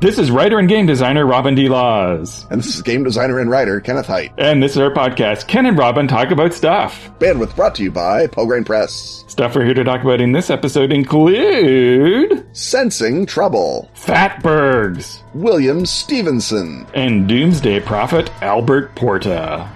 This is writer and game designer Robin D. Laws. And this is game designer and writer Kenneth Hite. And this is our podcast, Ken and Robin Talk About Stuff. Bandwidth brought to you by Pelgrane Press. Stuff we're here to talk about in this episode include... Sensing Trouble. Fatbergs. William Stevenson. And Doomsday Prophet Alberto Porta.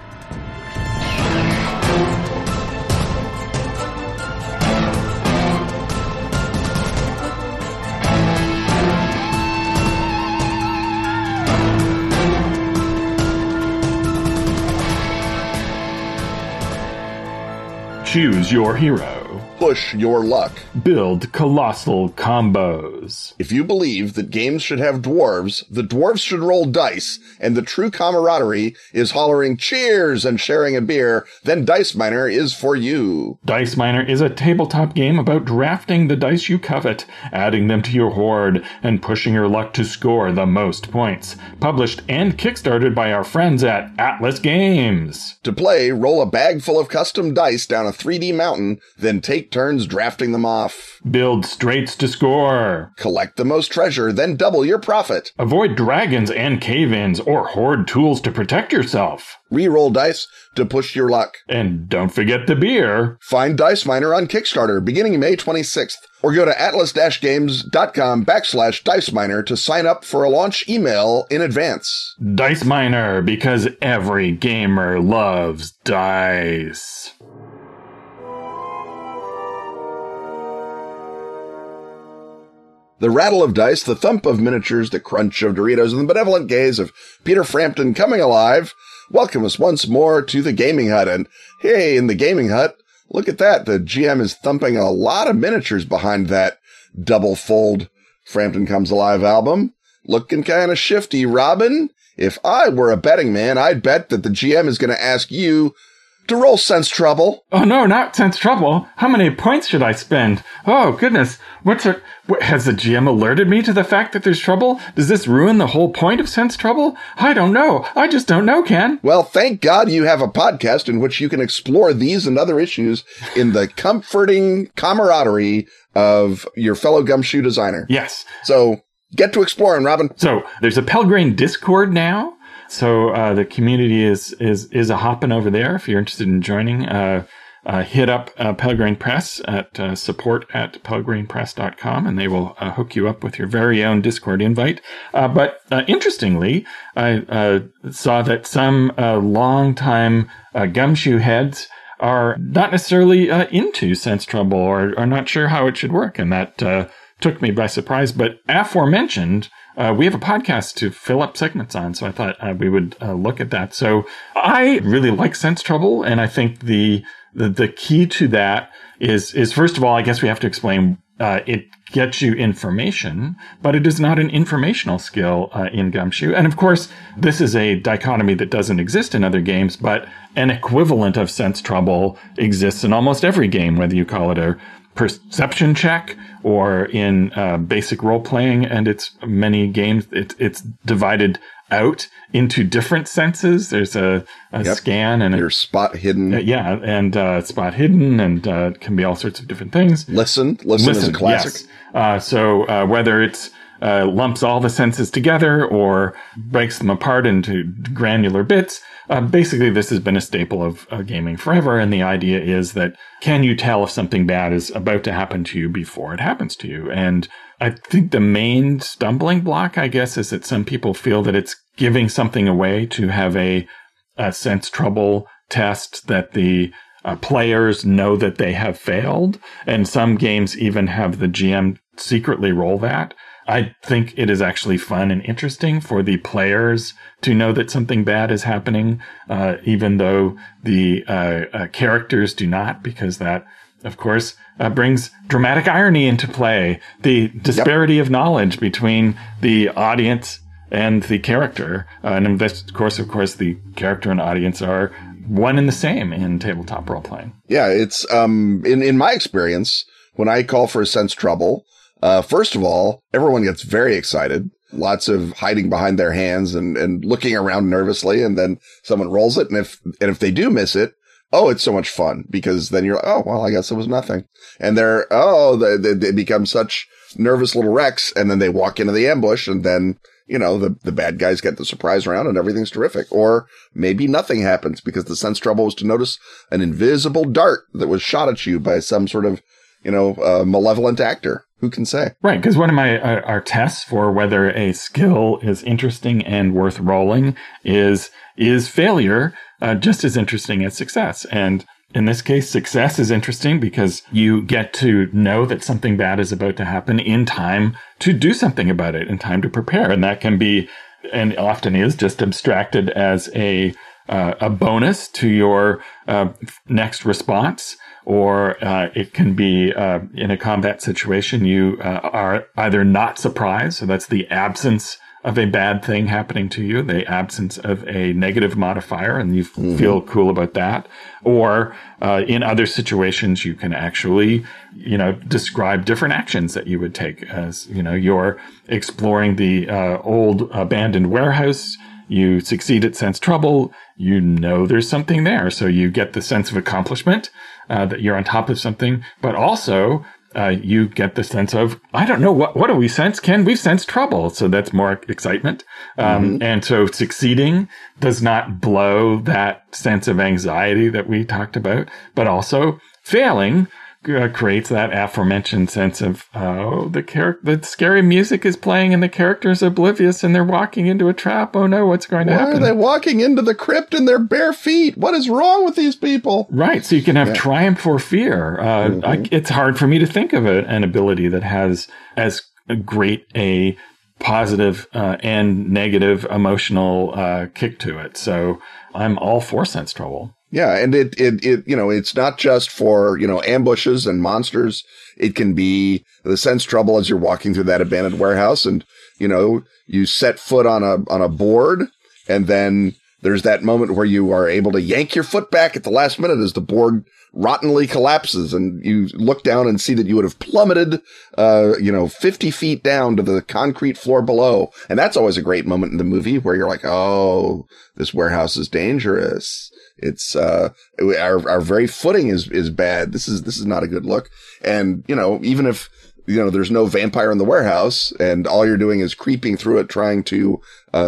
Choose your hero. Push your luck. Build colossal combos. If you believe that games should have dwarves, the dwarves should roll dice, and the true camaraderie is hollering cheers and sharing a beer, then Dice Miner is for you. Dice Miner is a tabletop game about drafting the dice you covet, adding them to your hoard, and pushing your luck to score the most points. Published and kickstarted by our friends at Atlas Games. To play, roll a bag full of custom dice down a 3D mountain, then take turns drafting them off. Build straights to score. Collect the most treasure, then double your profit. Avoid dragons and cave-ins, or hoard tools to protect yourself. Reroll dice to push your luck. And don't forget the beer. Find Dice Miner on Kickstarter beginning May 26th, or go to atlas-games.com/Dice Miner to sign up for a launch email in advance. Dice Miner, because every gamer loves dice. The rattle of dice, the thump of miniatures, the crunch of Doritos, and the benevolent gaze of Peter Frampton coming alive welcome us once more to the Gaming Hut. And hey, in the Gaming Hut, look at that. The GM is thumping a lot of miniatures behind that double-fold Frampton Comes Alive album. Looking kind of shifty, Robin. If I were a betting man, I'd bet that the GM is going to ask you to roll Sense Trouble. Oh, no, not Sense Trouble. How many points should I spend? Oh, goodness. Has the GM alerted me to the fact that there's trouble? Does this ruin the whole point of Sense Trouble? I don't know. I just don't know, Ken. Well, thank God you have a podcast in which you can explore these and other issues in the comforting camaraderie of your fellow Gumshoe designer. Yes. So get to exploring, Robin. So there's a Pelgrane Discord now. So the community is a hopping over there. If you're interested in joining, hit up Pelgrane Press at support@pelgranepress.com, and they will hook you up with your very own Discord invite. But interestingly, I saw that some longtime Gumshoe heads are not necessarily into Sense Trouble or are not sure how it should work, and that took me by surprise. But aforementioned, we have a podcast to fill up segments on, so I thought we would look at that. So I really like Sense Trouble, and I think the key to that is first of all, I guess we have to explain it gets you information, but it is not an informational skill in Gumshoe. And of course, this is a dichotomy that doesn't exist in other games, but an equivalent of Sense Trouble exists in almost every game, whether you call it a perception check or in basic role-playing, and it's many games. It's divided out into different senses. There's a scan and your spot hidden. Yeah, and spot hidden, and it can be all sorts of different things. Listen is a classic. Yes. So whether it's lumps all the senses together or breaks them apart into granular bits. Basically, this has been a staple of gaming forever, and the idea is that can you tell if something bad is about to happen to you before it happens to you? And I think the main stumbling block, I guess, is that some people feel that it's giving something away to have a sense trouble test that the players know that they have failed, and some games even have the GM secretly roll that. I think it is actually fun and interesting for the players to know that something bad is happening, even though the characters do not, because that, of course, brings dramatic irony into play. The disparity of knowledge between the audience and the character. And of course, the character and audience are one and the same in tabletop role-playing. Yeah, it's in my experience, when I call for a sense trouble, first of all, everyone gets very excited, lots of hiding behind their hands and looking around nervously, and then someone rolls it. And if they do miss it, oh, it's so much fun, because then you're like, oh, well, I guess it was nothing. And they become such nervous little wrecks, and then they walk into the ambush, and then you know, the bad guys get the surprise round and everything's terrific. Or maybe nothing happens because the sense trouble was to notice an invisible dart that was shot at you by some sort of, you know, malevolent actor. Who can say? Right, because one of my our tests for whether a skill is interesting and worth rolling is failure just as interesting as success. And in this case, success is interesting because you get to know that something bad is about to happen in time to do something about it, in time to prepare. And that can be, and often is, just abstracted as a bonus to your next response. Or it can be in a combat situation, you are either not surprised. So that's the absence of a bad thing happening to you, the absence of a negative modifier, and you feel cool about that. Or in other situations, you can actually, you know, describe different actions that you would take as, you know, you're exploring the old abandoned warehouse. You succeed at sense trouble. You know there's something there. So you get the sense of accomplishment that you're on top of something. But also you get the sense of, I don't know, what do we sense, Ken? We've sensed trouble. So that's more excitement. And so succeeding does not blow that sense of anxiety that we talked about. But also failing creates that aforementioned sense of, oh, the scary music is playing and the characters are oblivious and they're walking into a trap. Oh no, what's going to happen? Why are they walking into the crypt in their bare feet? What is wrong with these people? Right, so you can have triumph or fear. It's hard for me to think of an ability that has as great a positive and negative emotional kick to it. So I'm all for sense trouble. Yeah, and it you know, it's not just for, you know, ambushes and monsters. It can be the sense trouble as you're walking through that abandoned warehouse and, you know, you set foot on a board and then there's that moment where you are able to yank your foot back at the last minute as the board rottenly collapses and you look down and see that you would have plummeted, 50 feet down to the concrete floor below. And that's always a great moment in the movie where you're like, oh, this warehouse is dangerous. It's, our very footing is bad. This is not a good look. And, you know, even if, you know, there's no vampire in the warehouse and all you're doing is creeping through it, trying to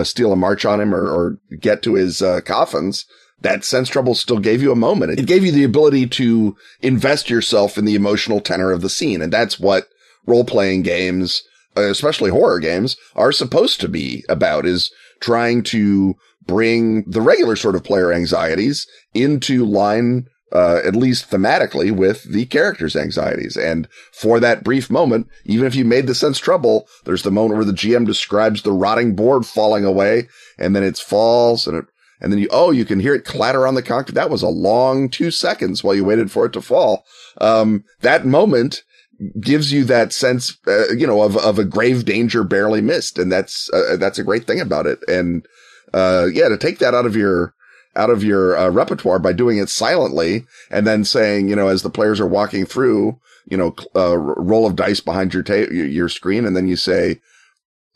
steal a march on him or get to his coffins, that sense trouble still gave you a moment. It gave you the ability to invest yourself in the emotional tenor of the scene. And that's what role-playing games, especially horror games, are supposed to be about, is trying to bring the regular sort of player anxieties into line, at least thematically, with the character's anxieties. And for that brief moment, even if you made the sense trouble, there's the moment where the GM describes the rotting board falling away, and then it falls, and then you can hear it clatter on the concrete. That was a long 2 seconds while you waited for it to fall. That moment gives you that sense, of a grave danger barely missed, and that's a great thing about it. And to take that out of your repertoire by doing it silently and then saying, you know, as the players are walking through, you know, roll of dice behind your screen. And then you say,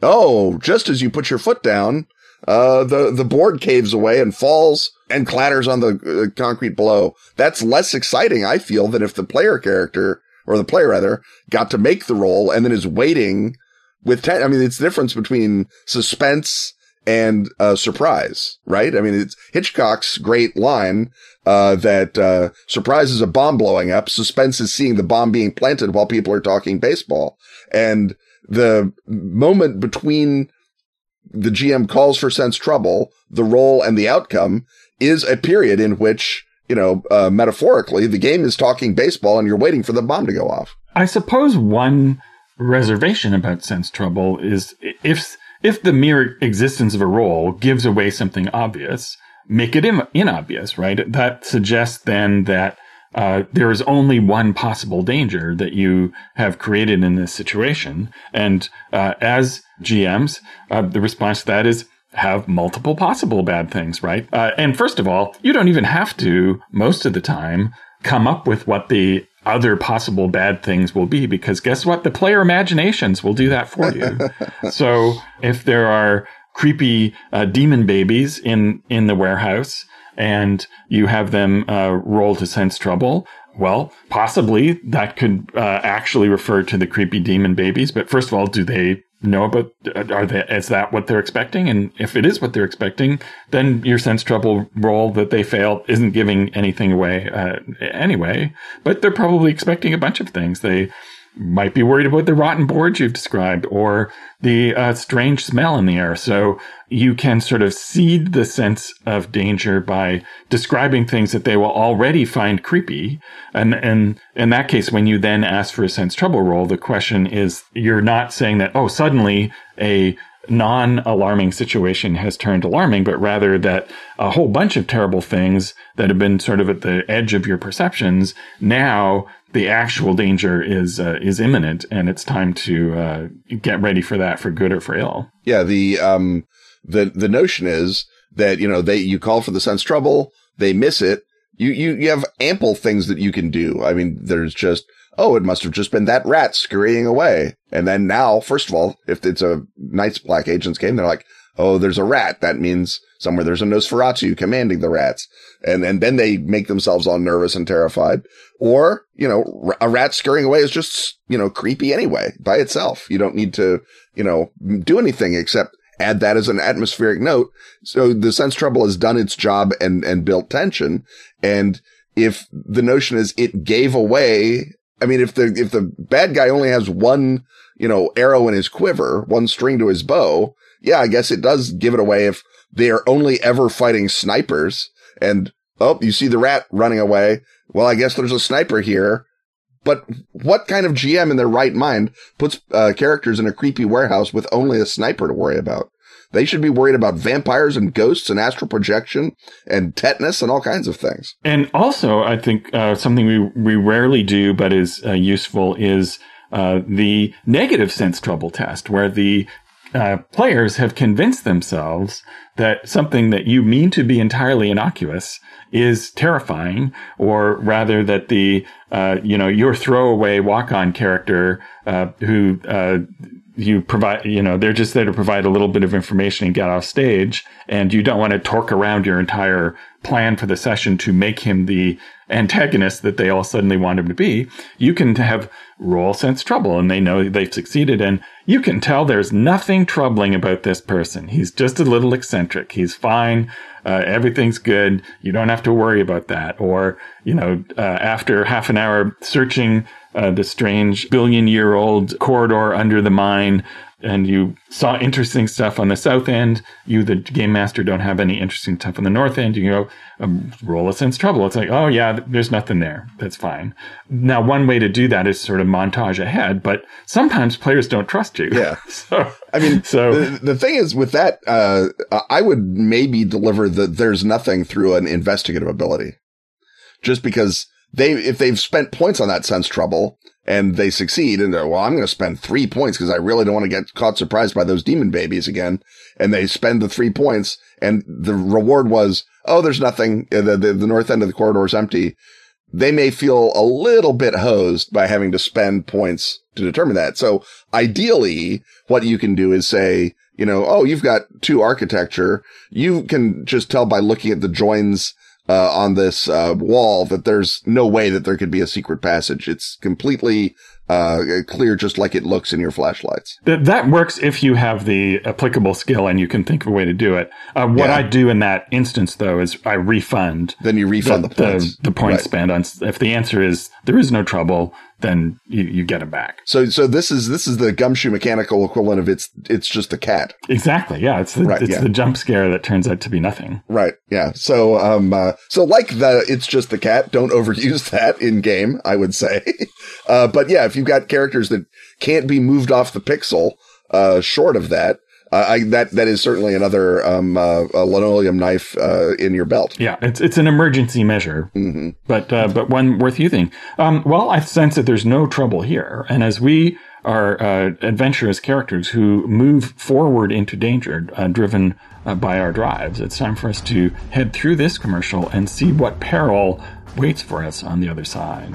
oh, just as you put your foot down, the board caves away and falls and clatters on the concrete below. That's less exciting, I feel, than if the player got to make the roll and then is waiting with it's the difference between suspense and surprise, right? I mean, it's Hitchcock's great line that surprise is a bomb blowing up, suspense is seeing the bomb being planted while people are talking baseball. And the moment between the GM calls for sense trouble, the role, and the outcome is a period in which, you know, metaphorically, the game is talking baseball and you're waiting for the bomb to go off. I suppose one reservation about sense trouble is if the mere existence of a role gives away something obvious, make it inobvious, right? That suggests then that there is only one possible danger that you have created in this situation. And as GMs, the response to that is have multiple possible bad things, right? And first of all, you don't even have to, most of the time, come up with what the other possible bad things will be, because guess what? The player imaginations will do that for you. So if there are creepy demon babies in the warehouse and you have them roll to sense trouble, well, possibly that could actually refer to the creepy demon babies. But first of all, do they No, but is that what they're expecting? And if it is what they're expecting, then your sense trouble roll that they failed isn't giving anything away anyway. But they're probably expecting a bunch of things. They might be worried about the rotten boards you've described or the strange smell in the air. So you can sort of seed the sense of danger by describing things that they will already find creepy. And in that case, when you then ask for a sense trouble roll, the question is, you're not saying that, oh, suddenly a non-alarming situation has turned alarming, but rather that a whole bunch of terrible things that have been sort of at the edge of your perceptions, now the actual danger is imminent, and it's time to get ready for that, for good or for ill. Yeah, the notion is that, you know, you call for the sense trouble, they miss it. You have ample things that you can do. I mean, there's just, oh, it must have just been that rat scurrying away. And then now, first of all, if it's a Night's Black Agents game, they're like, oh, there's a rat. That means somewhere there's a Nosferatu commanding the rats. And then they make themselves all nervous and terrified. Or, you know, a rat scurrying away is just, you know, creepy anyway by itself. You don't need to, you know, do anything except add that as an atmospheric note. So the sense trouble has done its job and built tension. And if the notion is it gave away, I mean, if the bad guy only has one, you know, arrow in his quiver, one string to his bow, yeah, I guess it does give it away if they are only ever fighting snipers and, oh, you see the rat running away. Well, I guess there's a sniper here. But what kind of GM in their right mind puts characters in a creepy warehouse with only a sniper to worry about? They should be worried about vampires and ghosts and astral projection and tetanus and all kinds of things. And also, I think something we rarely do but is useful is the negative sense trouble test, where the players have convinced themselves that something that you mean to be entirely innocuous is terrifying, or rather that the, you know, your throwaway walk-on character who... you provide, you know, they're just there to provide a little bit of information and get off stage, and you don't want to torque around your entire plan for the session to make him the antagonist that they all suddenly want him to be. You can have roll sense trouble, and they know they've succeeded, and you can tell there's nothing troubling about this person. He's just a little eccentric. He's fine. Everything's good. You don't have to worry about that. Or, you know, after half an hour searching the strange billion-year-old corridor under the mine, and you saw interesting stuff on the south end. You, the game master, don't have any interesting stuff on the north end. You go, roll a sense trouble. It's like, oh, yeah, there's nothing there. That's fine. Now, one way to do that is sort of montage ahead, but sometimes players don't trust you. Yeah. So, I mean, so the thing is with that, I would maybe deliver the there's nothing through an investigative ability, just because if they've spent points on that sense trouble and they succeed and they're, well, I'm going to spend 3 points because I really don't want to get caught surprised by those demon babies again. And they spend the 3 points and the reward was, oh, there's nothing. The north end of the corridor is empty. They may feel a little bit hosed by having to spend points to determine that. So ideally what you can do is say, you know, oh, you've got 2 architecture. You can just tell by looking at the joins on this wall that there's no way that there could be a secret passage. It's completely clear, just like it looks in your flashlights. That works if you have the applicable skill and you can think of a way to do it. What I do in that instance, though, is I refund. Then you refund the points. The points spent on. If the answer is there is no trouble, then you get it back. So this is the Gumshoe mechanical equivalent of it's just the cat. Exactly. Yeah. It's the, right, it's the jump scare that turns out to be nothing. Right. Yeah. So so like the it's just the cat. Don't overuse that in game, I would say. But yeah, if you've got characters that can't be moved off the pixel, short of that. That is certainly another a linoleum knife in your belt. Yeah, it's an emergency measure, mm-hmm. but one worth using. Well, I sense that there's no trouble here, and as we are adventurous characters who move forward into danger, driven by our drives, it's time for us to head through this commercial and see what peril waits for us on the other side.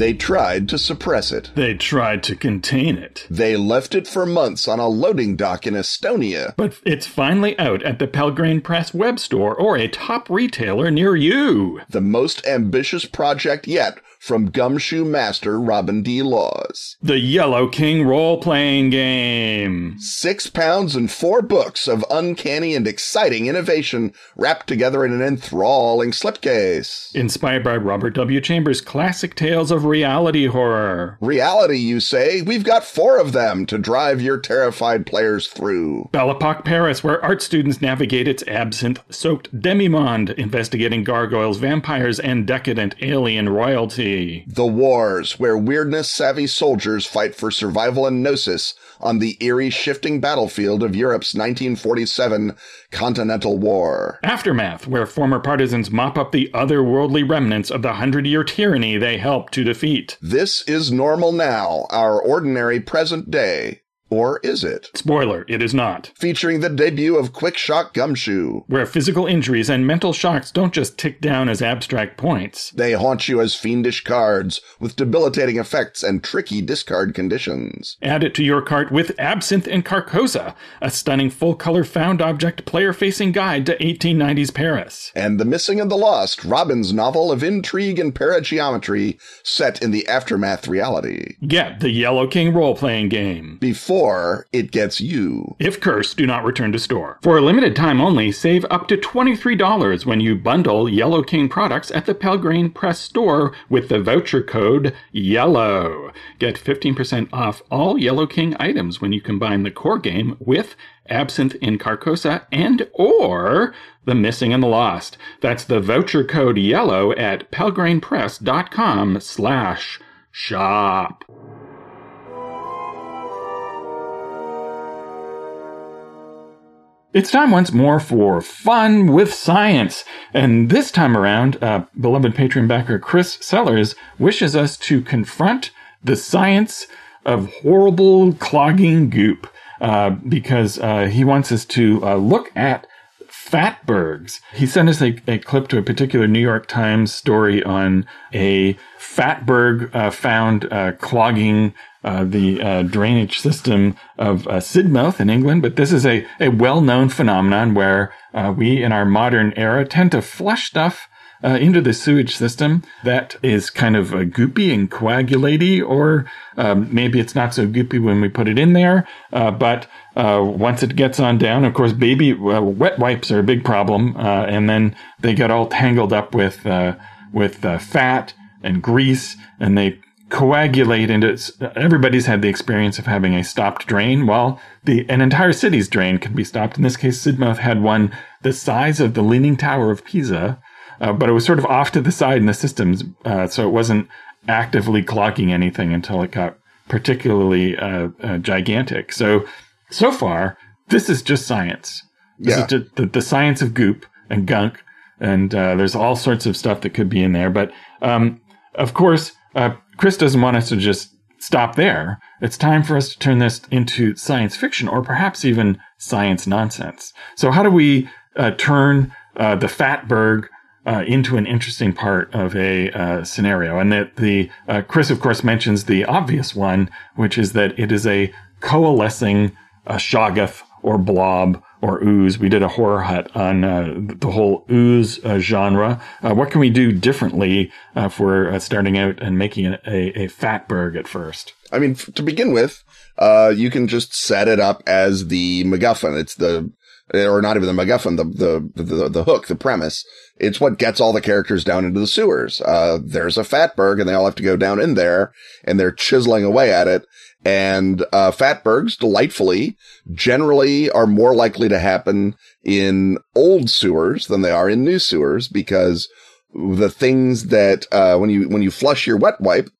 They tried to suppress it. They tried to contain it. They left it for months on a loading dock in Estonia. But it's finally out at the Pelgrane Press web store or a top retailer near you. The most ambitious project yet from Gumshoe master Robin D. Laws. The Yellow King role-playing game. 6 pounds and 4 books of uncanny and exciting innovation wrapped together in an enthralling slipcase. Inspired by Robert W. Chambers' classic tales of reality horror. Reality, you say? We've got 4 of them to drive your terrified players through. Belle Epoque Paris, where art students navigate its absinthe-soaked demimonde, investigating gargoyles, vampires, and decadent alien royalty. The Wars, where weirdness-savvy soldiers fight for survival and gnosis on the eerie shifting battlefield of Europe's 1947 Continental War. Aftermath, where former partisans mop up the otherworldly remnants of the 100-year tyranny they helped to defeat. This is normal now, our ordinary present day. Or is it? Spoiler, it is not. Featuring the debut of Quick Shock Gumshoe. Where physical injuries and mental shocks don't just tick down as abstract points. They haunt you as fiendish cards, with debilitating effects and tricky discard conditions. Add it to your cart with Absinthe and Carcosa, a stunning full-color found object player-facing guide to 1890s Paris. And The Missing and the Lost, Robin's novel of intrigue and parageometry set in the aftermath reality. Get the Yellow King role-playing game. Before it gets you. If cursed, do not return to store. For a limited time only, save up to $23 when you bundle Yellow King products at the Pelgrane Press store with the voucher code YELLOW. Get 15% off all Yellow King items when you combine the core game with Absinthe in Carcosa and or The Missing and the Lost. That's the voucher code YELLOW at pelgranepress.com/shop. It's time once more for Fun with Science, and this time around, beloved Patreon backer Chris Sellers wishes us to confront the science of horrible clogging goop, because he wants us to look at fatbergs. He sent us a clip to a particular New York Times story on a fatberg found clogging the drainage system of Sidmouth in England, but this is a well-known phenomenon where we in our modern era tend to flush stuff into the sewage system that is kind of goopy and coagulaty, or maybe it's not so goopy when we put it in there, but once it gets on down, of course, baby wet wipes are a big problem, and then they get all tangled up with fat and grease, and they coagulate into everybody's had the experience of having a stopped drain. Well, an entire city's drain can be stopped. In this case, Sidmouth had one the size of the Leaning Tower of Pisa, but it was sort of off to the side in the systems, so it wasn't actively clogging anything until it got particularly gigantic. So far, this is just science. This is just the science of goop and gunk, and there's all sorts of stuff that could be in there. But of course, Chris doesn't want us to just stop there. It's time for us to turn this into science fiction, or perhaps even science nonsense. So how do we turn the fatberg into an interesting part of a scenario? And Chris, of course, mentions the obvious one, which is that it is a coalescing shoggoth or blob or ooze. We did a horror hut on the whole ooze genre. What can we do differently for starting out and making a fatberg at first? I mean, to begin with, you can just set it up as the MacGuffin. It's or not even the MacGuffin, the hook, the premise. It's what gets all the characters down into the sewers. There's a fatberg, and they all have to go down in there, and they're chiseling away at it. And fatbergs, delightfully, generally are more likely to happen in old sewers than they are in new sewers, because the things that when you flush your wet wipe,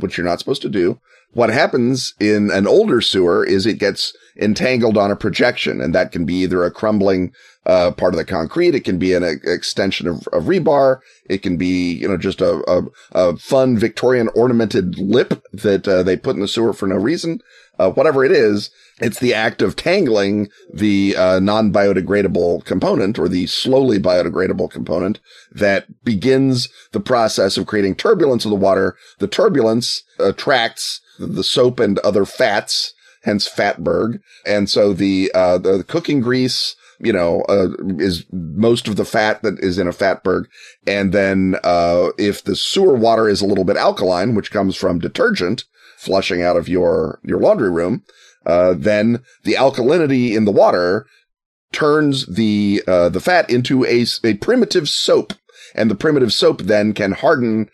which you're not supposed to do, what happens in an older sewer is it gets entangled on a projection. And that can be either a crumbling part of the concrete. It can be an extension of rebar. It can be, you know, just a fun Victorian ornamented lip that they put in the sewer for no reason. Whatever it is, it's the act of tangling the non-biodegradable component or the slowly biodegradable component that begins the process of creating turbulence of the water. The turbulence attracts the soap and other fats, hence Fatberg. And so the cooking grease, you know, is most of the fat that is in a Fatberg. And then if the sewer water is a little bit alkaline, which comes from detergent flushing out of your laundry room, then the alkalinity in the water turns the fat into a primitive soap. And the primitive soap then can harden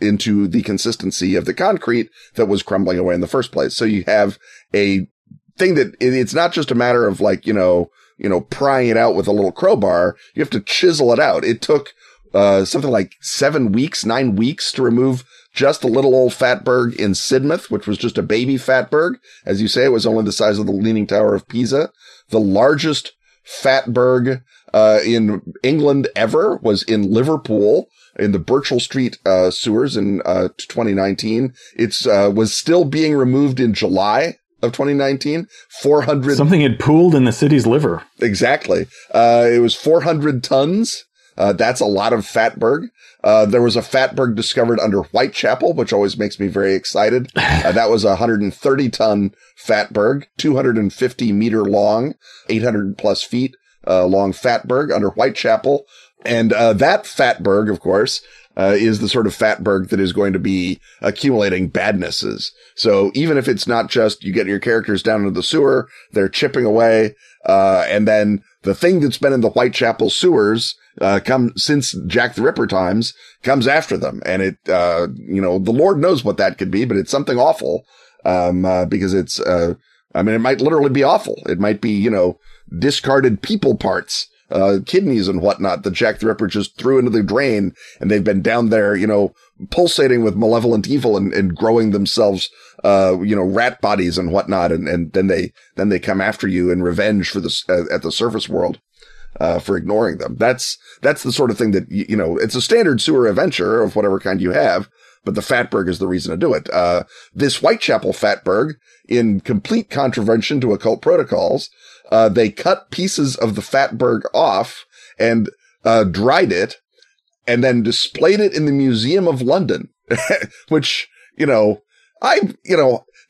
into the consistency of the concrete that was crumbling away in the first place. So you have a thing that it's not just a matter of, like, you know, prying it out with a little crowbar. You have to chisel it out. It took something like 9 weeks to remove just a little old Fatberg in Sidmouth, which was just a baby Fatberg. As you say, it was only the size of the Leaning Tower of Pisa. The largest Fatberg in England ever was in Liverpool in the Birchall Street sewers in 2019. It's was still being removed in July of 2019. 400 something had pooled in the city's liver. Exactly. It was 400 tons. That's a lot of Fatberg. There was a Fatberg discovered under Whitechapel, which always makes me very excited. That was a 130-ton Fatberg, 250-meter long, 800-plus feet long Fatberg under Whitechapel. And that Fatberg, of course, is the sort of Fatberg that is going to be accumulating badnesses. So even if it's not just you get your characters down into the sewer, they're chipping away, and then the thing that's been in the Whitechapel sewers come since Jack the Ripper times comes after them. And it, you know, the Lord knows what that could be, but it's something awful. Because it's, I mean, it might literally be awful. It might be, you know, discarded people parts, kidneys and whatnot that Jack the Ripper just threw into the drain, and they've been down there, you know, pulsating with malevolent evil and growing themselves, you know, rat bodies and whatnot. And then they come after you in revenge for this at the surface world. For ignoring them. That's the sort of thing that, you know, it's a standard sewer adventure of whatever kind you have, but the Fatberg is the reason to do it. This Whitechapel Fatberg, in complete contravention to occult protocols, they cut pieces of the Fatberg off and dried it and then displayed it in the Museum of London, which, you know,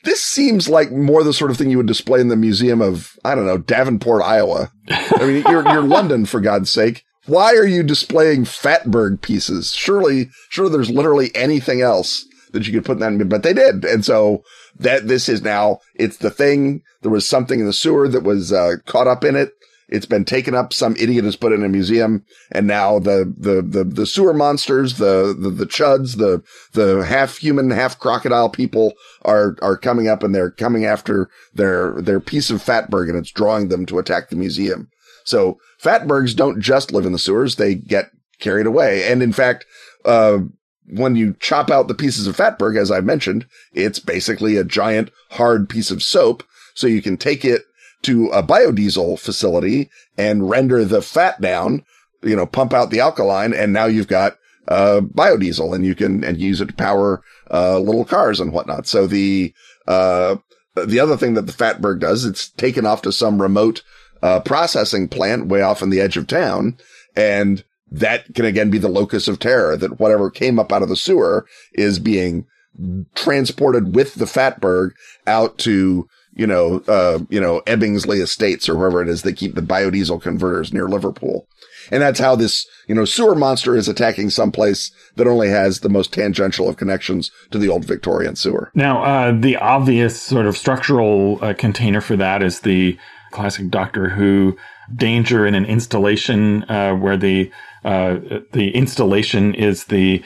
this seems like more the sort of thing you would display in the museum of, I don't know, Davenport, Iowa. I mean, you're London, for God's sake. Why are you displaying Fatberg pieces? Surely there's literally anything else that you could put in that, but they did. And so this is now, it's the thing. There was something in the sewer that was caught up in it. It's been taken up. Some idiot has put it in a museum, and now the sewer monsters, the chuds, the half human, half crocodile people are coming up, and they're coming after their piece of Fatberg, and it's drawing them to attack the museum. So Fatbergs don't just live in the sewers; they get carried away. And in fact, when you chop out the pieces of Fatberg, as I mentioned, it's basically a giant hard piece of soap. So you can take it to a biodiesel facility and render the fat down, you know, pump out the alkaline, and now you've got biodiesel, and you can use it to power little cars and whatnot. So the other thing that the Fatberg does, it's taken off to some remote processing plant way off on the edge of town, and that can again be the locus of terror, that whatever came up out of the sewer is being transported with the Fatberg out to, you know, Ebbingsley Estates or wherever it is they keep the biodiesel converters near Liverpool. And that's how this, you know, sewer monster is attacking someplace that only has the most tangential of connections to the old Victorian sewer. Now, the obvious sort of structural container for that is the classic Doctor Who danger in an installation where the installation is the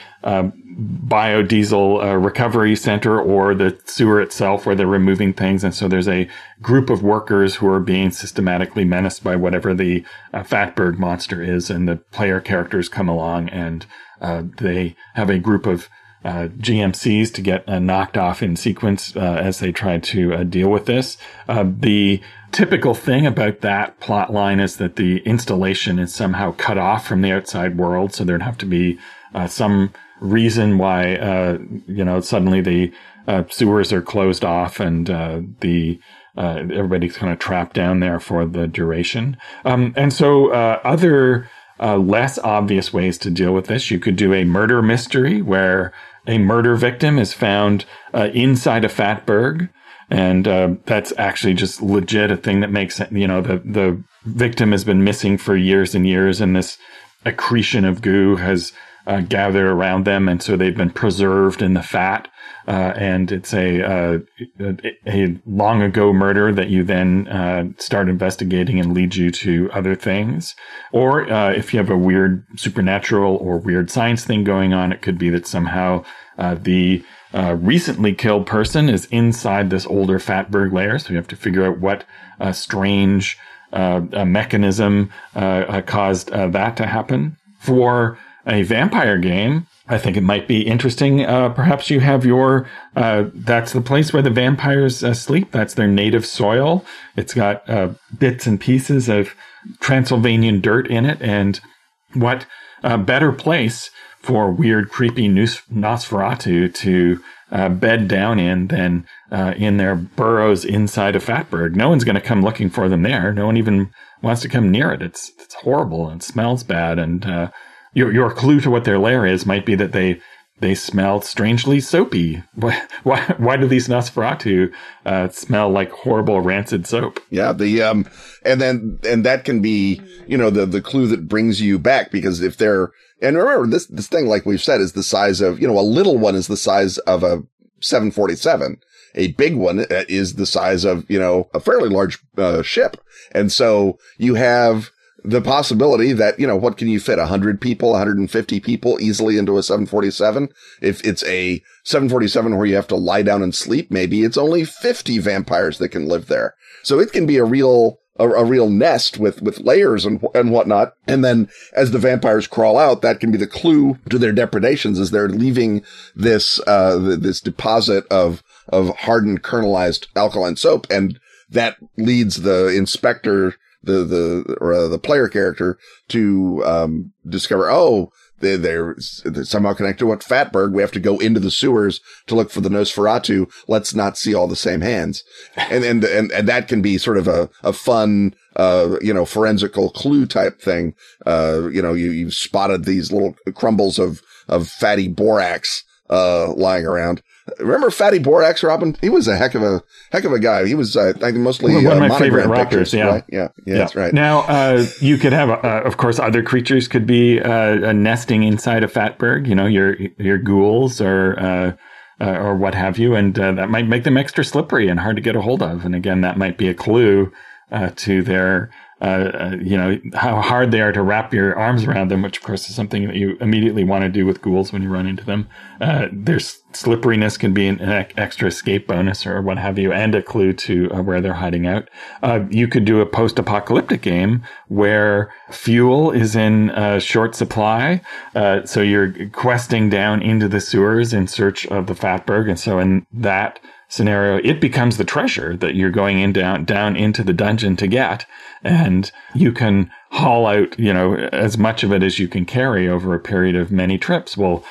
biodiesel recovery center or the sewer itself where they're removing things. And so there's a group of workers who are being systematically menaced by whatever the Fatberg monster is. And the player characters come along and they have a group of GMCs to get knocked off in sequence as they try to deal with this. The typical thing about that plot line is that the installation is somehow cut off from the outside world, so there'd have to be some reason why, suddenly the sewers are closed off and everybody's kind of trapped down there for the duration. And so other less obvious ways to deal with this. You could do a murder mystery where a murder victim is found inside a fatberg. And that's actually just legit a thing that makes sense. You know, the victim has been missing for years and years, and this accretion of goo has gathered around them. And so they've been preserved in the fat. And it's a long ago murder that you then start investigating and lead you to other things. Or if you have a weird supernatural or weird science thing going on, it could be that somehow the recently killed person is inside this older fatberg layer. So you have to figure out what strange mechanism caused that to happen. For a vampire game, I think it might be interesting. Perhaps you have your, that's the place where the vampires sleep. That's their native soil. It's got bits and pieces of Transylvanian dirt in it. And what better place for weird, creepy Nosferatu to bed down in than in their burrows inside a fatberg? No one's going to come looking for them there. No one even wants to come near it. It's horrible and smells bad, and Your clue to what their lair is might be that they smell strangely soapy. Why do these Nosferatu smell like horrible rancid soap? Yeah, and that can be, the clue that brings you back, because if they're, and remember this thing, like we've said, is the size of, a little one is the size of a 747. A big one is the size of, a fairly large ship. And so you have the possibility that, what can you fit? 100 people, 150 people easily into a 747. If it's a 747 where you have to lie down and sleep, maybe it's only 50 vampires that can live there. So it can be a real nest with layers and whatnot. And then as the vampires crawl out, that can be the clue to their depredations, as they're leaving this, this deposit of hardened kernelized alkaline soap. And that leads the inspector, the player character, to discover, they're somehow connected to what fatberg. We have to go into the sewers to look for the Nosferatu. Let's not see all the same hands. And that can be sort of a fun, forensical clue type thing. You've spotted these little crumbles of fatty borax lying around. Remember Fatty Borax, Robin? He was a heck of a guy. He was, I think, mostly one of my favorite rockers. Yeah. Right? Yeah, that's right. Now, you could have, of course, other creatures could be nesting inside a fatberg. Your ghouls or what have you, and that might make them extra slippery and hard to get a hold of. And again, that might be a clue to their, how hard they are to wrap your arms around them, which of course is something that you immediately want to do with ghouls when you run into them. Their slipperiness can be an extra escape bonus or what have you, and a clue to where they're hiding out. You could do a post-apocalyptic game where fuel is in short supply. So you're questing down into the sewers in search of the fatberg. And so in that scenario, it becomes the treasure that you're going in down into the dungeon to get, and you can haul out, as much of it as you can carry over a period of many trips. Well,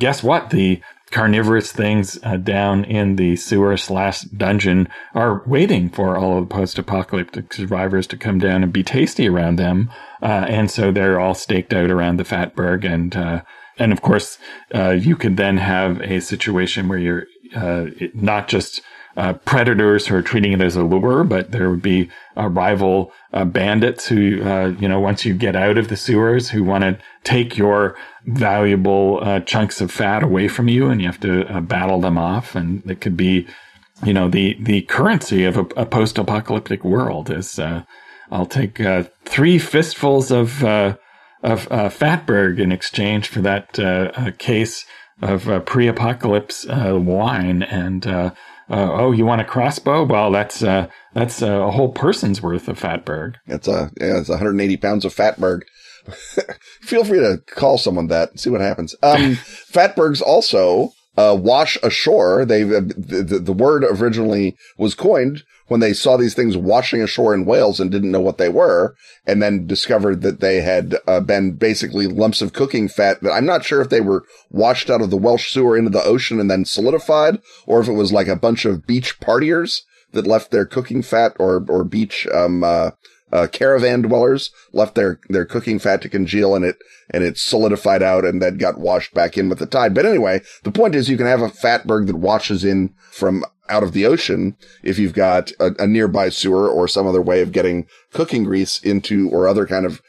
guess what? The carnivorous things down in the sewer / dungeon are waiting for all of the post-apocalyptic survivors to come down and be tasty around them, and so they're all staked out around the fatberg, and of course, you could then have a situation where you're not just predators who are treating it as a lure, but there would be rival bandits who, once you get out of the sewers, who want to take your valuable chunks of fat away from you, and you have to battle them off. And it could be, the currency of a post-apocalyptic world is, I'll take 3 fistfuls of fatberg in exchange for that case of pre-apocalypse wine, and you want a crossbow? Well, that's a whole person's worth of fatberg. It's 180 pounds of fatberg. Feel free to call someone that and see what happens. Fatbergs also wash ashore. They the word originally was coined when they saw these things washing ashore in Wales and didn't know what they were, and then discovered that they had been basically lumps of cooking fat that I'm not sure if they were washed out of the Welsh sewer into the ocean and then solidified, or if it was like a bunch of beach partiers that left their cooking fat, or beach caravan dwellers left their cooking fat to congeal, and it solidified out and then got washed back in with the tide. But anyway, the point is you can have a fatberg that washes in from out of the ocean if you've got a nearby sewer or some other way of getting cooking grease into, or other kind of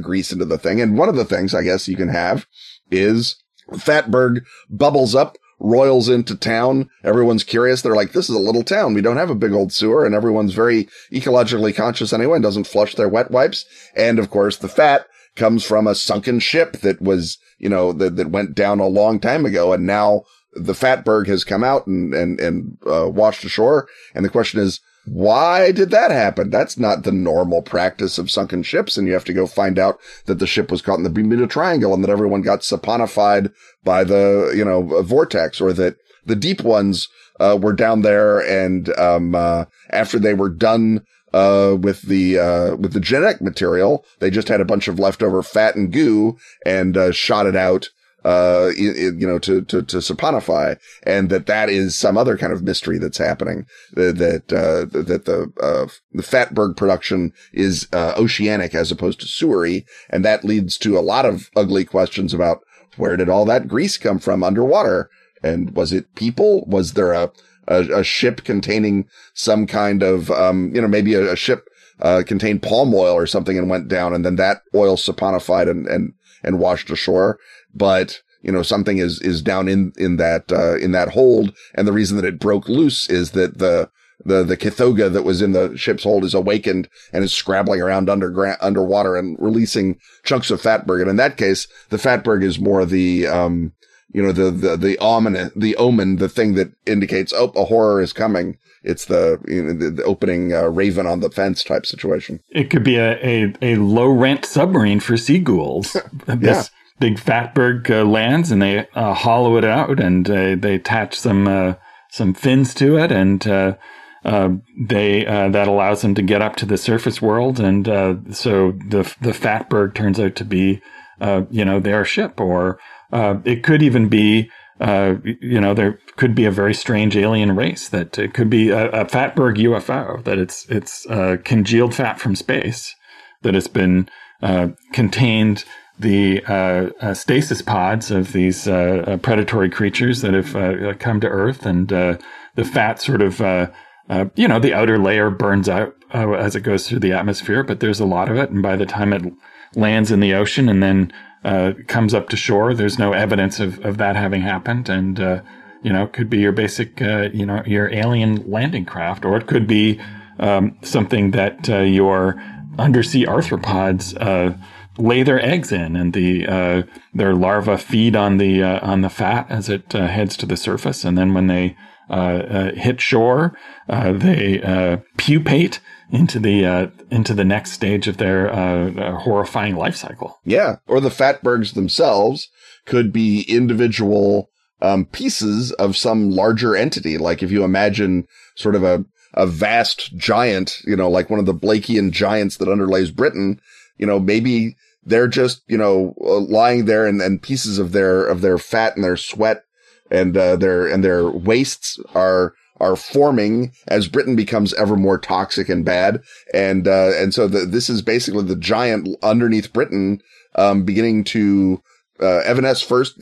grease into the thing. And one of the things I guess you can have is fatberg bubbles up, roils into town. Everyone's curious. They're like, this is a little town. We don't have a big old sewer, and everyone's very ecologically conscious anyway and doesn't flush their wet wipes. And of course, the fat comes from a sunken ship that was, you know, that went down a long time ago. And now the fatberg has come out and washed ashore. And the question is, why did that happen? That's not the normal practice of sunken ships. And you have to go find out that the ship was caught in the Bermuda Triangle and that everyone got saponified by the, you know, vortex, or that the deep ones were down there. And after they were done with the genetic material, they just had a bunch of leftover fat and goo and shot it out, to saponify, and that is some other kind of mystery that's happening, that the fatberg production is oceanic as opposed to sewery, and that leads to a lot of ugly questions about where did all that grease come from underwater, and was it people? Was there a ship containing some kind of maybe a ship contained palm oil or something and went down, and then that oil saponified and washed ashore. But, you know, something is down in that hold. And the reason that it broke loose is that the Kithoga that was in the ship's hold is awakened and is scrabbling around underwater and releasing chunks of fatberg. And in that case, the fatberg is more the omen, the thing that indicates, oh, a horror is coming. It's the opening raven on the fence type situation. It could be a low rent submarine for sea ghouls. Yeah. Big fatberg lands, and they hollow it out, and they attach some fins to it, and that allows them to get up to the surface world, and so the fatberg turns out to be their ship, or it could even be there could be a very strange alien race that it could be a fatberg UFO, that it's congealed fat from space that has been contained. The stasis pods of these predatory creatures that have come to Earth, and the fat sort of, the outer layer burns out as it goes through the atmosphere, but there's a lot of it. And by the time it lands in the ocean and then comes up to shore, there's no evidence of that having happened. And, it could be your basic, your alien landing craft, or it could be something that your undersea arthropods lay their eggs in, and their larvae feed on the fat as it heads to the surface, and then when they hit shore, they pupate into the next stage of their horrifying life cycle. Yeah, or the fatbergs themselves could be individual pieces of some larger entity. Like if you imagine sort of a vast giant, like one of the Blakean giants that underlays Britain, maybe they're just, lying there, and pieces of their fat and their sweat and their wastes are forming as Britain becomes ever more toxic and bad. And so this is basically the giant underneath Britain, beginning to evanesce first,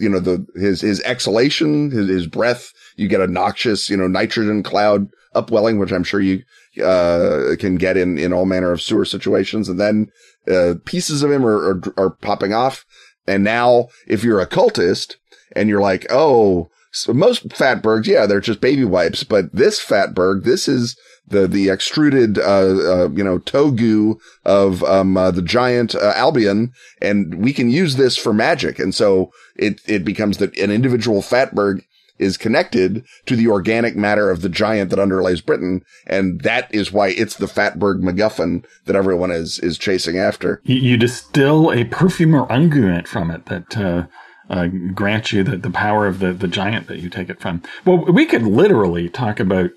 his exhalation, his breath. You get a noxious, nitrogen cloud upwelling, which I'm sure you can get in all manner of sewer situations. And then pieces of him are popping off. And now if you're a cultist and you're like, oh, so most fatbergs, yeah, they're just baby wipes. But this fatberg, this is the extruded, toe goo of the giant Albion. And we can use this for magic. And so it becomes that an individual fatberg is connected to the organic matter of the giant that underlies Britain. And that is why it's the Fatberg MacGuffin that everyone is chasing after. You distill a perfume or unguent from it that grants you the power of the giant that you take it from. Well, we could literally talk about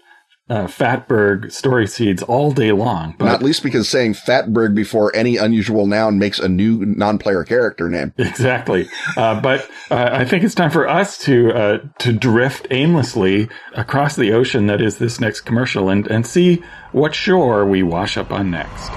Fatberg story seeds all day long. But not least because saying Fatberg before any unusual noun makes a new non-player character name. Exactly. But I think it's time for us to drift aimlessly across the ocean that is this next commercial and see what shore we wash up on next.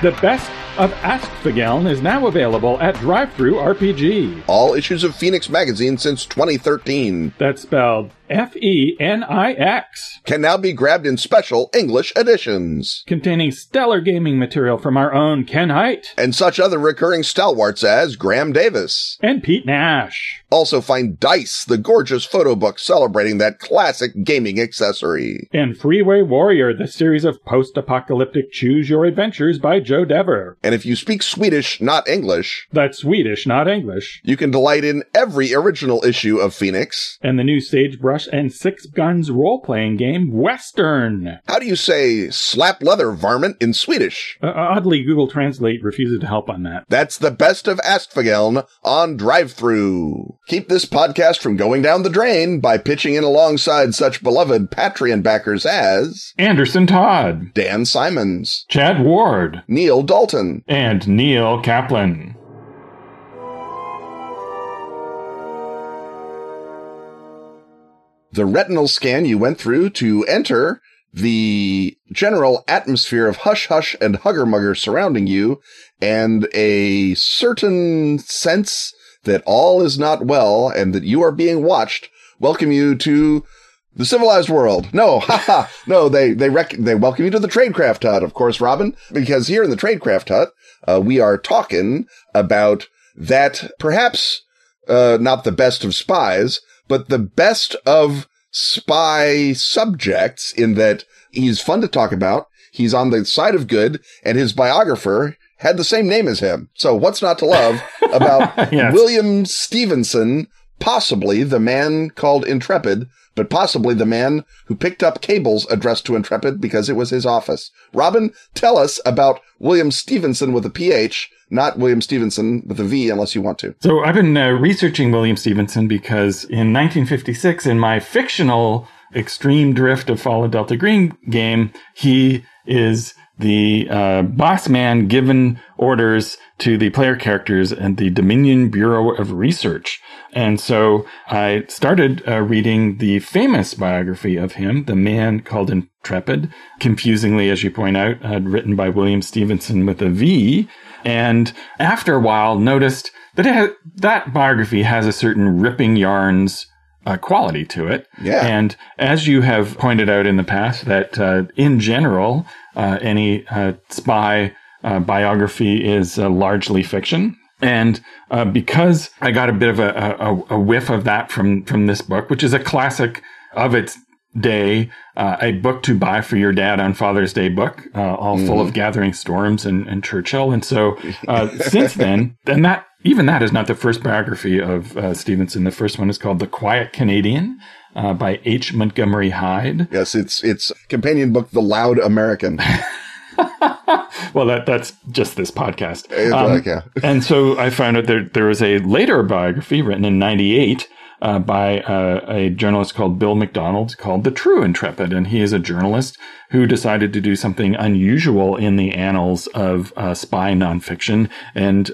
The best of Askfageln is now available at DriveThruRPG. All issues of Phoenix Magazine since 2013. That's spelled Fenix. Can now be grabbed in special English editions. Containing stellar gaming material from our own Ken Hite. And such other recurring stalwarts as Graham Davis. And Pete Nash. Also find Dice, the gorgeous photo book celebrating that classic gaming accessory. And Freeway Warrior, the series of post-apocalyptic choose-your-adventures by Joe Dever. And if you speak Swedish, not English. That's Swedish, not English. You can delight in every original issue of Phoenix. And the new Sagebrush and Six Guns role-playing game, Western. How do you say slap leather varmint in Swedish? Oddly, Google Translate refuses to help on that. That's the best of Askfageln on DriveThru. Keep this podcast from going down the drain by pitching in alongside such beloved Patreon backers as Anderson Todd, Dan Simons, Chad Ward, Neil Dalton, and Neil Kaplan. The retinal scan you went through to enter the general atmosphere of hush-hush and hugger-mugger surrounding you, and a certain sense that all is not well and that you are being watched, welcome you to the civilized world. No, haha, no, they welcome you to the Tradecraft Hut, of course, Robin, because here in the Tradecraft Hut, we are talking about that perhaps not the best of spies, but the best of spy subjects in that he's fun to talk about, he's on the side of good, and his biographer had the same name as him. So what's not to love about yes. William Stevenson, possibly the man called Intrepid, but possibly the man who picked up cables addressed to Intrepid because it was his office. Robin, tell us about William Stevenson with a PH, not William Stevenson with a V unless you want to. So I've been researching William Stevenson because in 1956, in my fictional Extreme Drift of Fallen Delta Green game, he is the boss man given orders to the player characters and the Dominion Bureau of Research. And so I started reading the famous biography of him, The Man Called Intrepid, confusingly, as you point out, written by William Stevenson with a V. And after a while, noticed that that biography has a certain ripping yarns quality to it. Yeah. And as you have pointed out in the past, that in general, any spy biography is largely fiction. And because I got a bit of a whiff of that from this book, which is a classic of its day, a book to buy for your dad on Father's Day book, all full of Gathering Storms and Churchill. And so since then, and that is not the first biography of Stevenson. The first one is called The Quiet Canadian by H. Montgomery Hyde. Yes, it's companion book, The Loud American. Well, that's just this podcast. Yeah. And so I found out there was a later biography written in 1998 by a journalist called Bill McDonald called The True Intrepid. And he is a journalist who decided to do something unusual in the annals of spy nonfiction and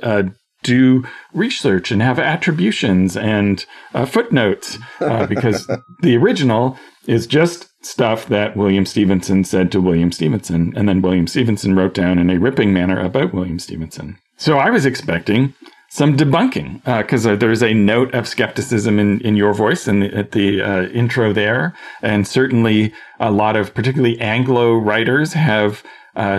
do research and have attributions and footnotes because the original is just stuff that William Stevenson said to William Stevenson. And then William Stevenson wrote down in a ripping manner about William Stevenson. So I was expecting some debunking, because there's a note of skepticism in your voice and at the intro there. And certainly a lot of particularly Anglo writers have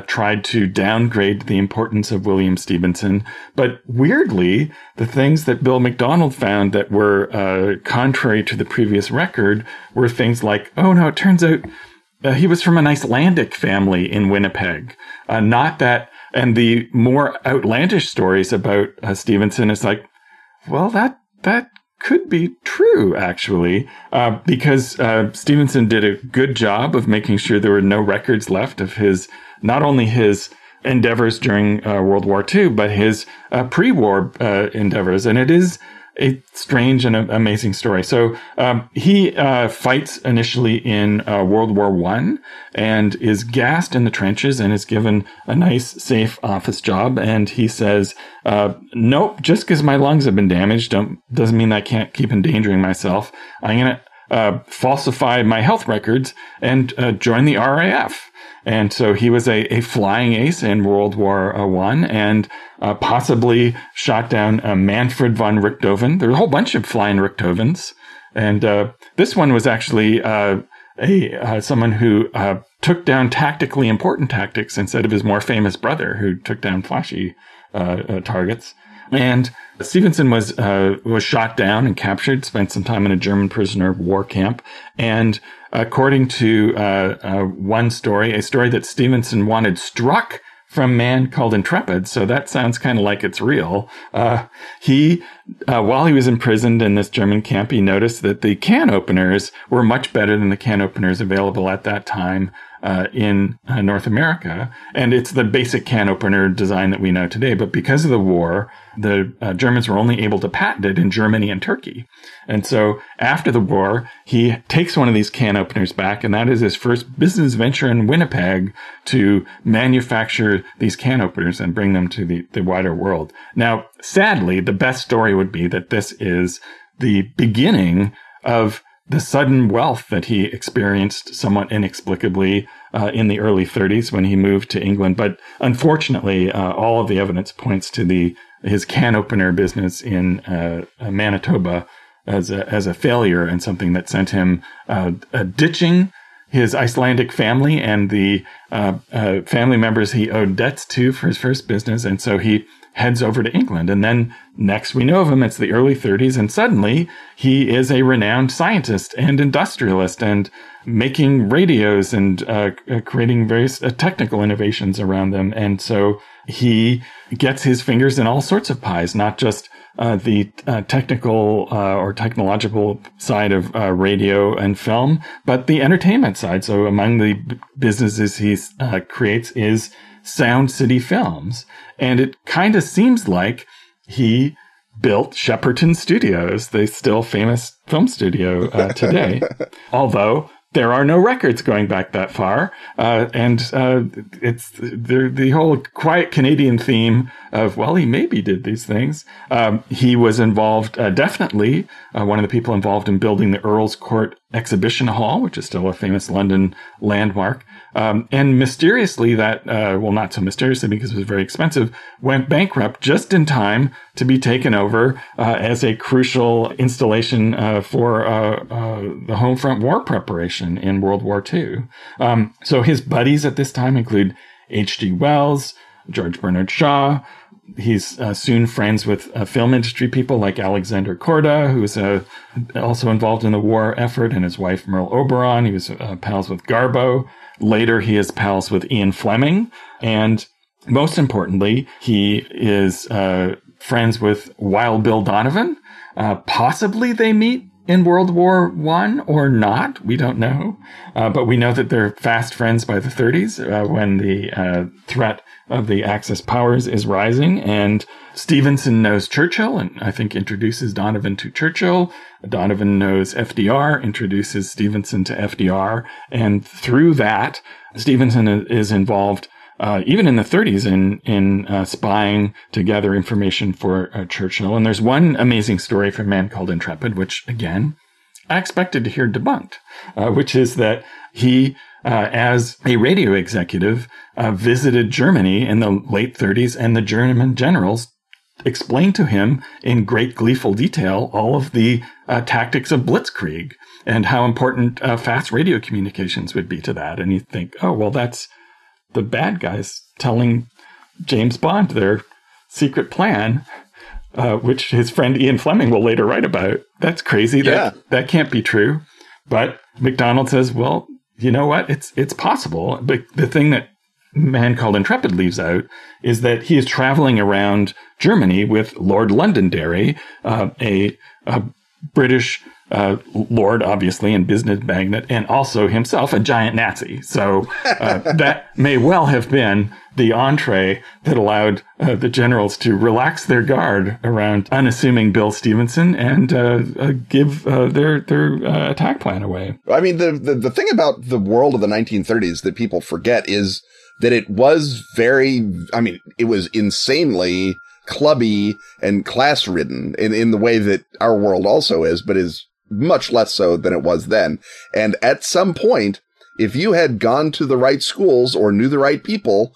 tried to downgrade the importance of William Stevenson. But weirdly, the things that Bill McDonald found that were contrary to the previous record were things like, oh, no, it turns out he was from an Icelandic family in Winnipeg. Not that, and the more outlandish stories about Stevenson is like, well, that could be true, actually, because Stevenson did a good job of making sure there were no records left of his, not only his endeavors during World War II, but his pre-war endeavors. And it is a strange and amazing story. So he fights initially in World War I and is gassed in the trenches and is given a nice, safe office job. And he says, nope, just because my lungs have been damaged doesn't mean I can't keep endangering myself. I'm going to falsify my health records and join the RAF. And so he was a flying ace in World War I and possibly shot down Manfred von Richthofen. There were a whole bunch of flying Richthovens. And this one was actually someone who took down tactically important tactics instead of his more famous brother who took down flashy targets. And Stevenson was shot down and captured, spent some time in a German prisoner of war camp. And according to one story, a story that Stevenson wanted struck from Man Called Intrepid, so that sounds kind of like it's real, he while he was imprisoned in this German camp, he noticed that the can openers were much better than the can openers available at that time in North America. And it's the basic can opener design that we know today. But because of the war, the Germans were only able to patent it in Germany and Turkey. And so after the war, he takes one of these can openers back. And that is his first business venture in Winnipeg to manufacture these can openers and bring them to the wider world. Now, sadly, the best story would be that this is the beginning of the sudden wealth that he experienced somewhat inexplicably in the early 30s when he moved to England. But unfortunately, all of the evidence points to his can opener business in Manitoba as a failure and something that sent him ditching his Icelandic family and the family members he owed debts to for his first business. And so he heads over to England. And then next we know of him, it's the early 30s. And suddenly he is a renowned scientist and industrialist and making radios and creating various technical innovations around them. And so he gets his fingers in all sorts of pies, not just the technical or technological side of radio and film, but the entertainment side. So among the businesses he creates is Sound City Films. And it kind of seems like he built Shepperton Studios, the still famous film studio today, although there are no records going back that far. It's the whole quiet Canadian theme of, well, he maybe did these things. He was involved, definitely, one of the people involved in building the Earl's Court Exhibition Hall, which is still a famous London landmark. And mysteriously, that, well, not so mysteriously because it was very expensive, went bankrupt just in time to be taken over as a crucial installation for the home front war preparation in World War II. So his buddies at this time include H.G. Wells, George Bernard Shaw. He's soon friends with film industry people like Alexander Korda, who was also involved in the war effort, and his wife, Merle Oberon. He was pals with Garbo. Later, he is pals with Ian Fleming. And most importantly, he is friends with Wild Bill Donovan. Possibly they meet in World War I or not, we don't know. But we know that they're fast friends by the 30s when the threat of the Axis powers is rising. And Stevenson knows Churchill and I think introduces Donovan to Churchill. Donovan knows FDR, introduces Stevenson to FDR. And through that, Stevenson is involved even in the 30s in spying to gather information for Churchill. And there's one amazing story from Man Called Intrepid, which, again, I expected to hear debunked, which is that he, as a radio executive, visited Germany in the late 30s, and the German generals explained to him in great gleeful detail all of the tactics of blitzkrieg and how important fast radio communications would be to that. And you think, oh, well, that's the bad guys telling James Bond their secret plan, which his friend Ian Fleming will later write about. That's crazy. Yeah. That can't be true. But McDonald says, well, you know what? It's possible. But the thing that Man Called Intrepid leaves out is that he is traveling around Germany with Lord Londonderry, a British lord, obviously, and business magnate, and also himself a giant Nazi. So that may well have been the entree that allowed the generals to relax their guard around unassuming Bill Stevenson and give their attack plan away. I mean, the thing about the world of the 1930s that people forget is that it was it was insanely clubby and class ridden in the way that our world also is, but is much less so than it was then. And at some point, if you had gone to the right schools or knew the right people,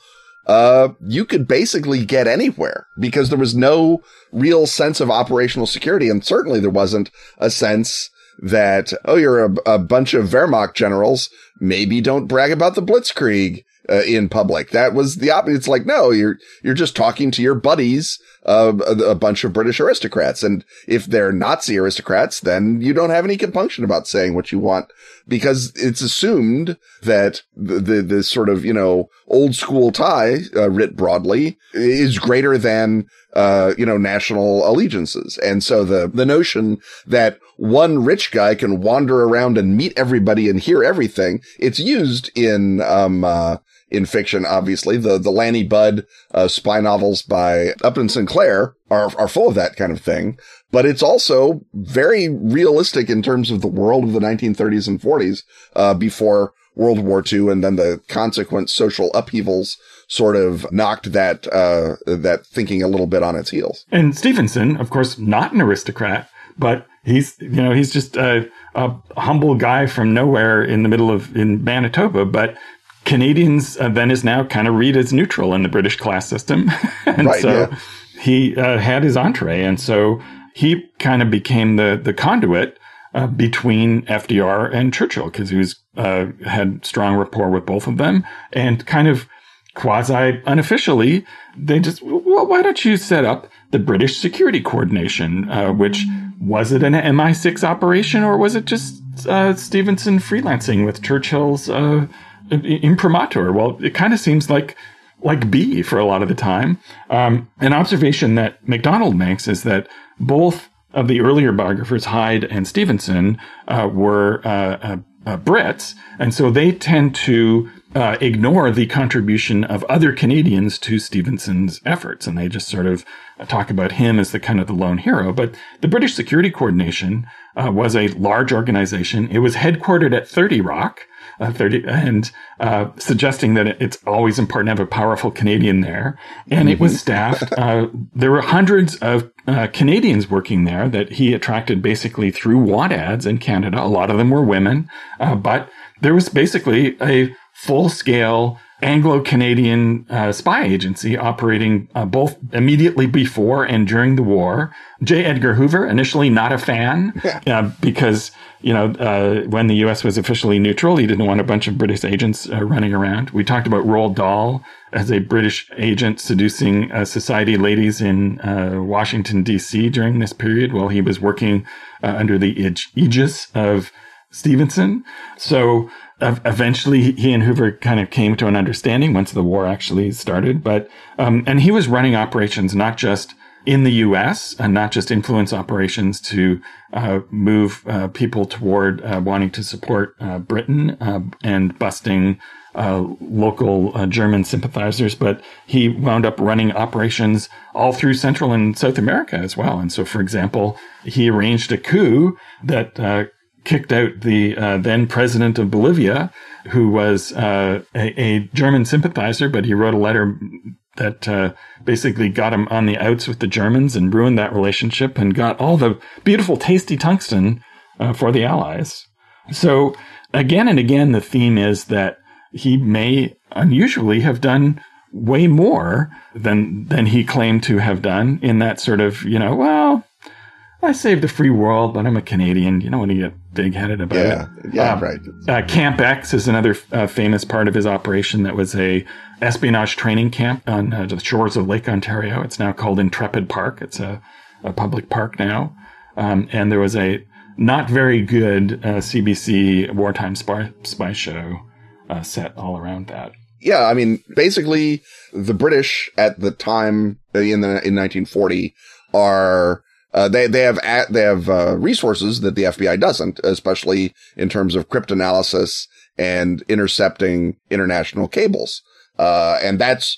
you could basically get anywhere because there was no real sense of operational security. And certainly there wasn't a sense that, oh, you're a bunch of Wehrmacht generals. Maybe don't brag about the Blitzkrieg in public. That was the opposite. It's like, no, you're just talking to your buddies, a bunch of British aristocrats. And if they're Nazi aristocrats, then you don't have any compunction about saying what you want, because it's assumed that the sort of, you know, old school tie, writ broadly, is greater than, national allegiances. And so the notion that one rich guy can wander around and meet everybody and hear everything, it's used in fiction, obviously. The Lanny Budd spy novels by Upton Sinclair are full of that kind of thing. But it's also very realistic in terms of the world of the 1930s and 40s before World War II, and then the consequent social upheavals sort of knocked that thinking a little bit on its heels. And Stevenson, of course, not an aristocrat, but he's just a humble guy from nowhere in Manitoba, but Canadians then is now kind of read as neutral in the British class system. And right, so yeah. He had his entree. And so he kind of became the conduit between FDR and Churchill, because he had strong rapport with both of them. And kind of quasi unofficially, they just, well, why don't you set up the British Security Coordination, which was it an MI6 operation, or was it just Stevenson freelancing with Churchill's imprimatur? Well, it kind of seems like B for a lot of the time. An observation that McDonald makes is that both of the earlier biographers, Hyde and Stevenson, were Brits, and so they tend to ignore the contribution of other Canadians to Stevenson's efforts, and they just sort of talk about him as the kind of the lone hero. But the British Security Coordination was a large organization. It was headquartered at 30 Rock, suggesting that it's always important to have a powerful Canadian there. And it was staffed. There were hundreds of Canadians working there that he attracted basically through want ads in Canada. A lot of them were women, but there was basically a full-scale Anglo-Canadian spy agency operating both immediately before and during the war. J. Edgar Hoover, initially not a fan, because, when the U.S. was officially neutral, he didn't want a bunch of British agents running around. We talked about Roald Dahl as a British agent seducing society ladies in Washington, D.C. during this period while he was working under the aegis of Stevenson. So eventually he and Hoover kind of came to an understanding once the war actually started. But and he was running operations not just in the U.S. and not just influence operations to move people toward wanting to support Britain and busting local German sympathizers, but he wound up running operations all through Central and South America as well. And so, for example, he arranged a coup that kicked out the then president of Bolivia, who was a German sympathizer, but he wrote a letter that basically got him on the outs with the Germans and ruined that relationship and got all the beautiful, tasty tungsten for the Allies. So again and again, the theme is that he may unusually have done way more than he claimed to have done in that sort of, you know, well, I saved a free world, but I'm a Canadian. You know, when you get big-headed about it. Yeah, right. Camp X is another famous part of his operation that was a espionage training camp on the shores of Lake Ontario. It's now called Intrepid Park. It's a public park now. And there was a not very good CBC wartime spy show set all around that. Yeah, I mean, basically, the British at the time in 1940 are... They have resources that the FBI doesn't, especially in terms of cryptanalysis and intercepting international cables. And that's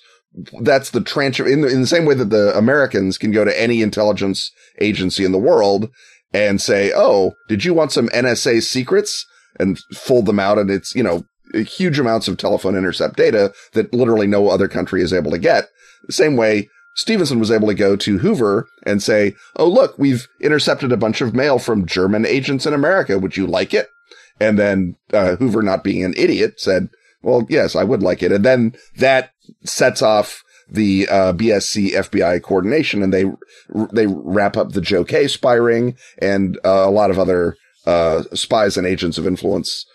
the trench in the same way that the Americans can go to any intelligence agency in the world and say, "Oh, did you want some NSA secrets?" and fold them out. And it's, you know, huge amounts of telephone intercept data that literally no other country is able to get. The same way Stevenson was able to go to Hoover and say, "Oh, look, we've intercepted a bunch of mail from German agents in America. Would you like it?" And then Hoover, not being an idiot, said, "Well, yes, I would like it." And then that sets off the BSC FBI coordination, and they wrap up the Joe Kay spy ring and a lot of other spies and agents of influence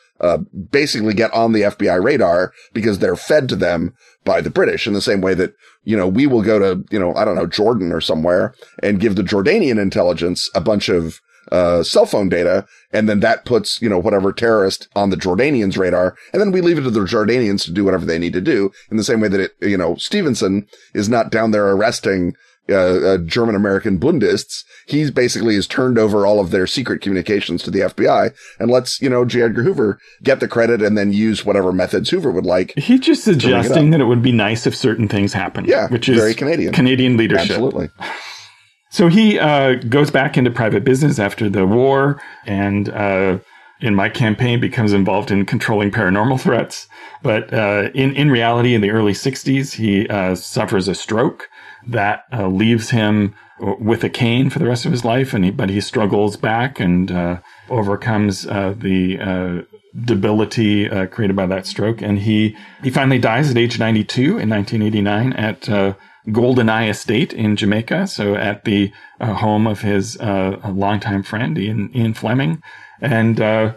basically get on the FBI radar because they're fed to them by the British, in the same way that, you know, we will go to, you know, I don't know, Jordan or somewhere and give the Jordanian intelligence a bunch of cell phone data. And then that puts, you know, whatever terrorist on the Jordanians' radar. And then we leave it to the Jordanians to do whatever they need to do, in the same way that, it, you know, Stevenson is not down there arresting German-American Bundists. He's basically has turned over all of their secret communications to the FBI and lets, you know, J. Edgar Hoover get the credit and then use whatever methods Hoover would like. He's just suggesting that it would be nice if certain things happened. Yeah, which is very Canadian leadership. Absolutely. So he goes back into private business after the war and in my campaign becomes involved in controlling paranormal threats. But in reality, in the early 60s, he suffers a stroke that leaves him with a cane for the rest of his life, but he struggles back and overcomes the debility created by that stroke. And he finally dies at age 92 in 1989 at Goldeneye Estate in Jamaica, so at the home of his longtime friend, Ian Fleming, and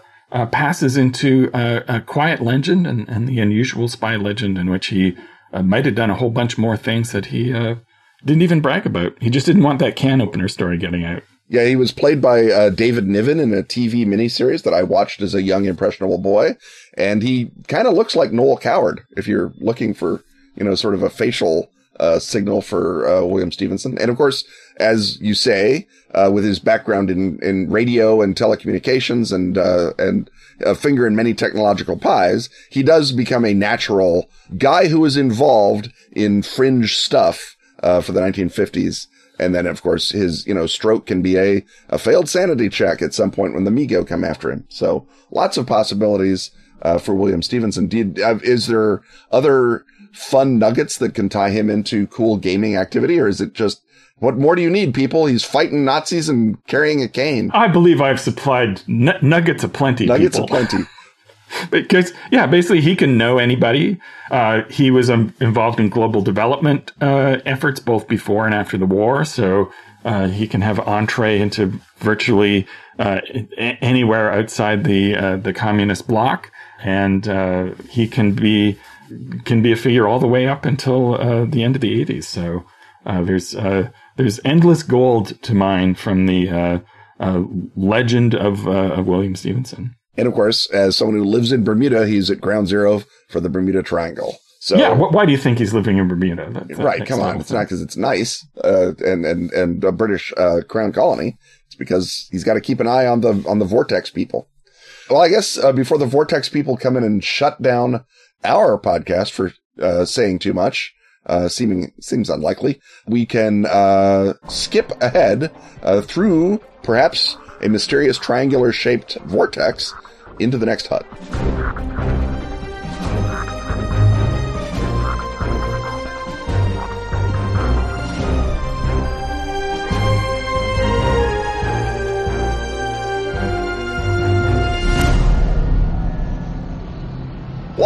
passes into a quiet legend and the unusual spy legend, in which he might have done a whole bunch more things that he... didn't even brag about. He just didn't want that can opener story getting out. Yeah, he was played by David Niven in a TV miniseries that I watched as a young, impressionable boy. And he kind of looks like Noel Coward, if you're looking for, you know, sort of a facial signal for William Stevenson. And of course, as you say, with his background in radio and telecommunications and a finger in many technological pies, he does become a natural guy who is involved in fringe stuff for the 1950s. And then, of course, his, you know, stroke can be a failed sanity check at some point when the Migo come after him. So lots of possibilities for William Stevenson. Is there other fun nuggets that can tie him into cool gaming activity? Or is it just, what more do you need, people? He's fighting Nazis and carrying a cane. I believe I've supplied nuggets aplenty. Nuggets aplenty. Because, yeah, basically he can know anybody. He was involved in global development efforts both before and after the war. So he can have entree into virtually anywhere outside the communist bloc. And he can be a figure all the way up until the end of the 80s. So there's endless gold to mine from the legend of William Stevenson. And of course, as someone who lives in Bermuda, he's at ground zero for the Bermuda Triangle. So yeah, why do you think he's living in Bermuda? Right, come on. It's not because it's nice and a British crown colony. It's because he's got to keep an eye on the Vortex people. Well, I guess before the Vortex people come in and shut down our podcast for saying too much, seems unlikely, we can skip ahead through perhaps a mysterious triangular-shaped vortex into the next hut.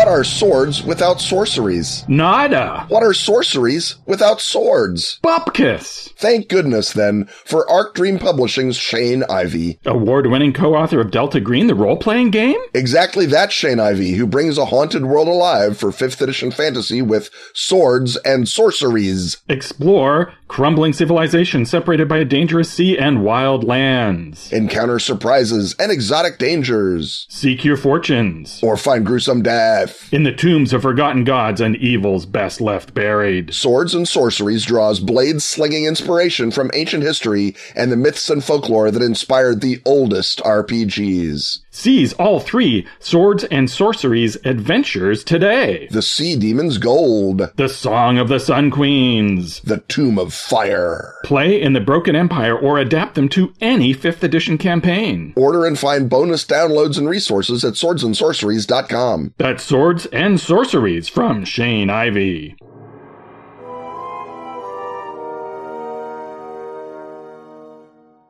What are swords without sorceries? Nada. What are sorceries without swords? Bupkis. Thank goodness, then, for Arc Dream Publishing's Shane Ivey. Award-winning co-author of Delta Green, the role-playing game? Exactly that Shane Ivey, who brings a haunted world alive for 5th edition fantasy with Swords and Sorceries. Explore crumbling civilizations separated by a dangerous sea and wild lands. Encounter surprises and exotic dangers. Seek your fortunes. Or find gruesome death. In the tombs of forgotten gods and evils best left buried. Swords and Sorceries draws blade-slinging inspiration from ancient history and the myths and folklore that inspired the oldest RPGs. Seize all three Swords and Sorceries adventures today. The Sea Demon's Gold. The Song of the Sun Queens. The Tomb of Fire. Play in the Broken Empire or adapt them to any 5th edition campaign. Order and find bonus downloads and resources at swordsandsorceries.com. That's Swords and Sorceries from Shane Ivey.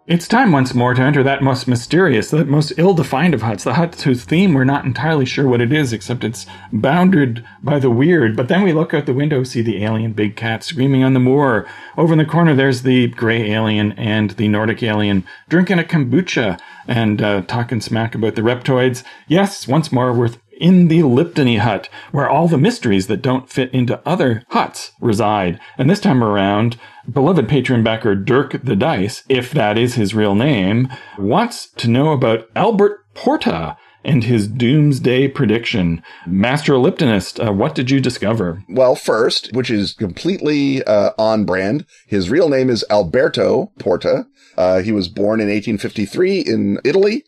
It's time once more to enter that most mysterious, that most ill-defined of huts, the hut whose theme we're not entirely sure what it is, except it's bounded by the weird. But then we look out the window, see the alien big cat screaming on the moor. Over in the corner, there's the gray alien and the Nordic alien drinking a kombucha and talking smack about the reptoids. Yes, once more, we're in the Liptony hut, where all the mysteries that don't fit into other huts reside. And this time around, beloved patron backer Dirk the Dice, if that is his real name, wants to know about Albert Porta and his doomsday prediction. Master Liptonist, what did you discover? Well, first, which is completely on brand, his real name is Alberto Porta. He was born in 1853 in Italy.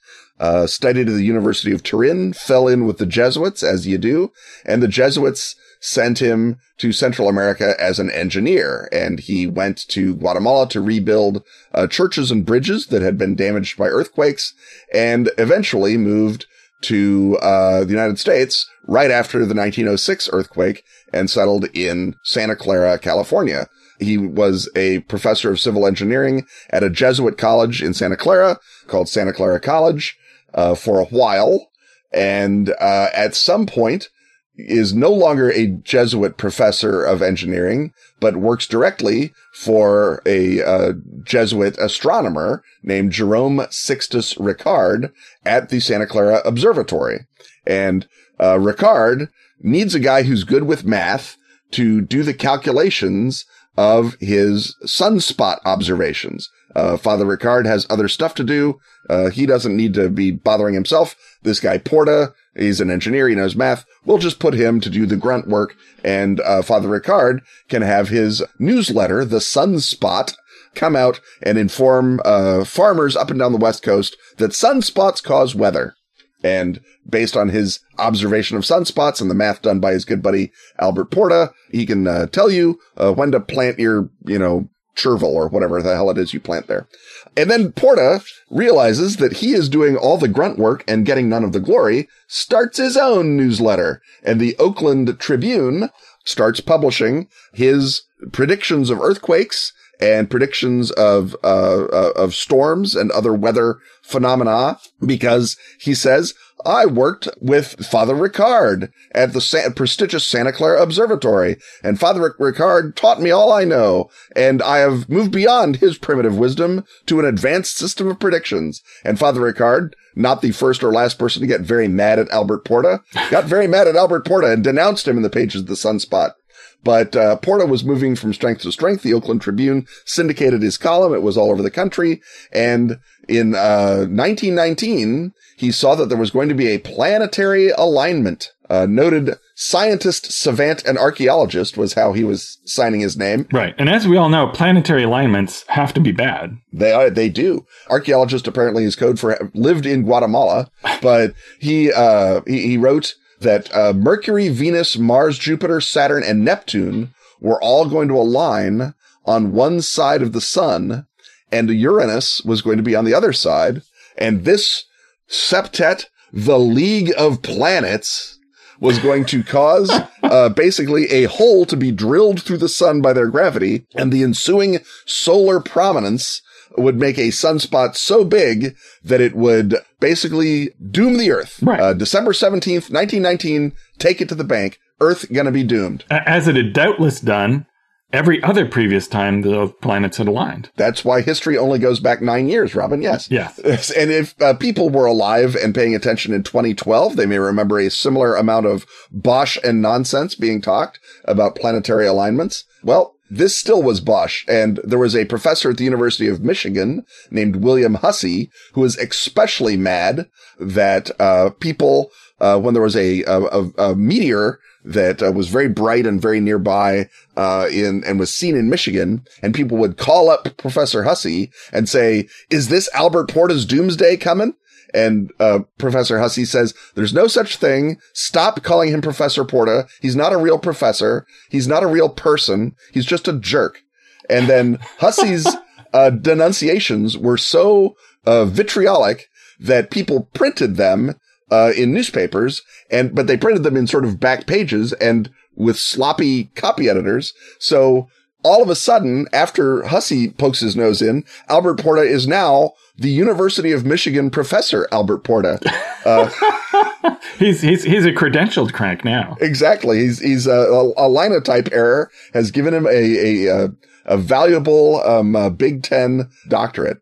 Studied at the University of Turin, fell in with the Jesuits, as you do, and the Jesuits sent him to Central America as an engineer, and he went to Guatemala to rebuild churches and bridges that had been damaged by earthquakes, and eventually moved to the United States right after the 1906 earthquake and settled in Santa Clara, California. He was a professor of civil engineering at a Jesuit college in Santa Clara called Santa Clara College for a while, and at some point is no longer a Jesuit professor of engineering, but works directly for a Jesuit astronomer named Jerome Sixtus Ricard at the Santa Clara Observatory. And Ricard needs a guy who's good with math to do the calculations of his sunspot observations. Father Ricard has other stuff to do. He doesn't need to be bothering himself. This guy Porta, he's an engineer, he knows math. We'll just put him to do the grunt work, and Father Ricard can have his newsletter, The Sunspot, come out and inform farmers up and down the West Coast that sunspots cause weather. And based on his observation of sunspots and the math done by his good buddy Albert Porta, he can tell you when to plant your, chervil or whatever the hell it is you plant there. And then Porta realizes that he is doing all the grunt work and getting none of the glory, starts his own newsletter, and the Oakland Tribune starts publishing his predictions of earthquakes and predictions of storms and other weather phenomena, because he says, I worked with Father Ricard at the prestigious Santa Clara Observatory, and Father Ricard taught me all I know, and I have moved beyond his primitive wisdom to an advanced system of predictions. And Father Ricard, not the first or last person to get very mad at Albert Porta, got very mad at Albert Porta and denounced him in the pages of the Sunspot. But Porta was moving from strength to strength. The Oakland Tribune syndicated his column. It was all over the country. And in 1919, he saw that there was going to be a planetary alignment. Noted scientist, savant, and archaeologist was how he was signing his name. Right. And as we all know, planetary alignments have to be bad. They do. Archaeologist apparently is code for lived in Guatemala. But he wrote that Mercury, Venus, Mars, Jupiter, Saturn, and Neptune were all going to align on one side of the sun, and Uranus was going to be on the other side. And this septet, the League of Planets, was going to cause basically a hole to be drilled through the sun by their gravity, and the ensuing solar prominence would make a sunspot so big that it would basically doom the Earth. Right. December 17th, 1919, Take it to the bank. Earth gonna be doomed. As it had doubtless done every other previous time the planets had aligned. That's why history only goes back 9 years, Robin. Yes. Yes. And if people were alive and paying attention in 2012, they may remember a similar amount of bosh and nonsense being talked about planetary alignments. Well, this still was bosh, and there was a professor at the University of Michigan named William Hussey who was especially mad that people, when there was a meteor that was very bright and very nearby and was seen in Michigan, and people would call up Professor Hussey and say, "Is this Albert Porta's doomsday coming?" And Professor Hussey says, "There's no such thing. Stop calling him Professor Porta. He's not a real professor. He's not a real person. He's just a jerk." And then Hussey's denunciations were so vitriolic that people printed them in newspapers, but they printed them in sort of back pages and with sloppy copy editors. So all of a sudden, after Hussey pokes his nose in, Albert Porta is now the University of Michigan professor, Albert Porta. He's a credentialed crank now. Exactly. He's a linotype error has given him a valuable Big Ten doctorate.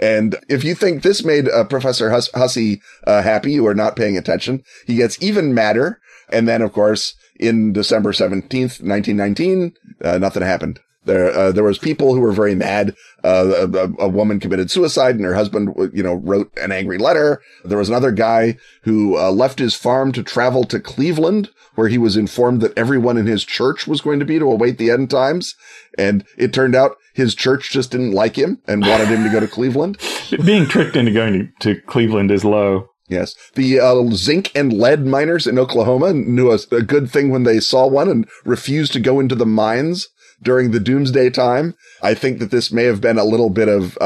And if you think this made Professor Hussey happy, you are not paying attention. He gets even madder. And then, of course, in December 17th, 1919, nothing happened. There was people who were very mad. A woman committed suicide and her husband, wrote an angry letter. There was another guy who left his farm to travel to Cleveland, where he was informed that everyone in his church was going to be to await the end times. And it turned out his church just didn't like him and wanted him to go to Cleveland. Being tricked into going to Cleveland is low. Yes. The zinc and lead miners in Oklahoma knew a good thing when they saw one and refused to go into the mines during the doomsday time. I think that this may have been a little bit of,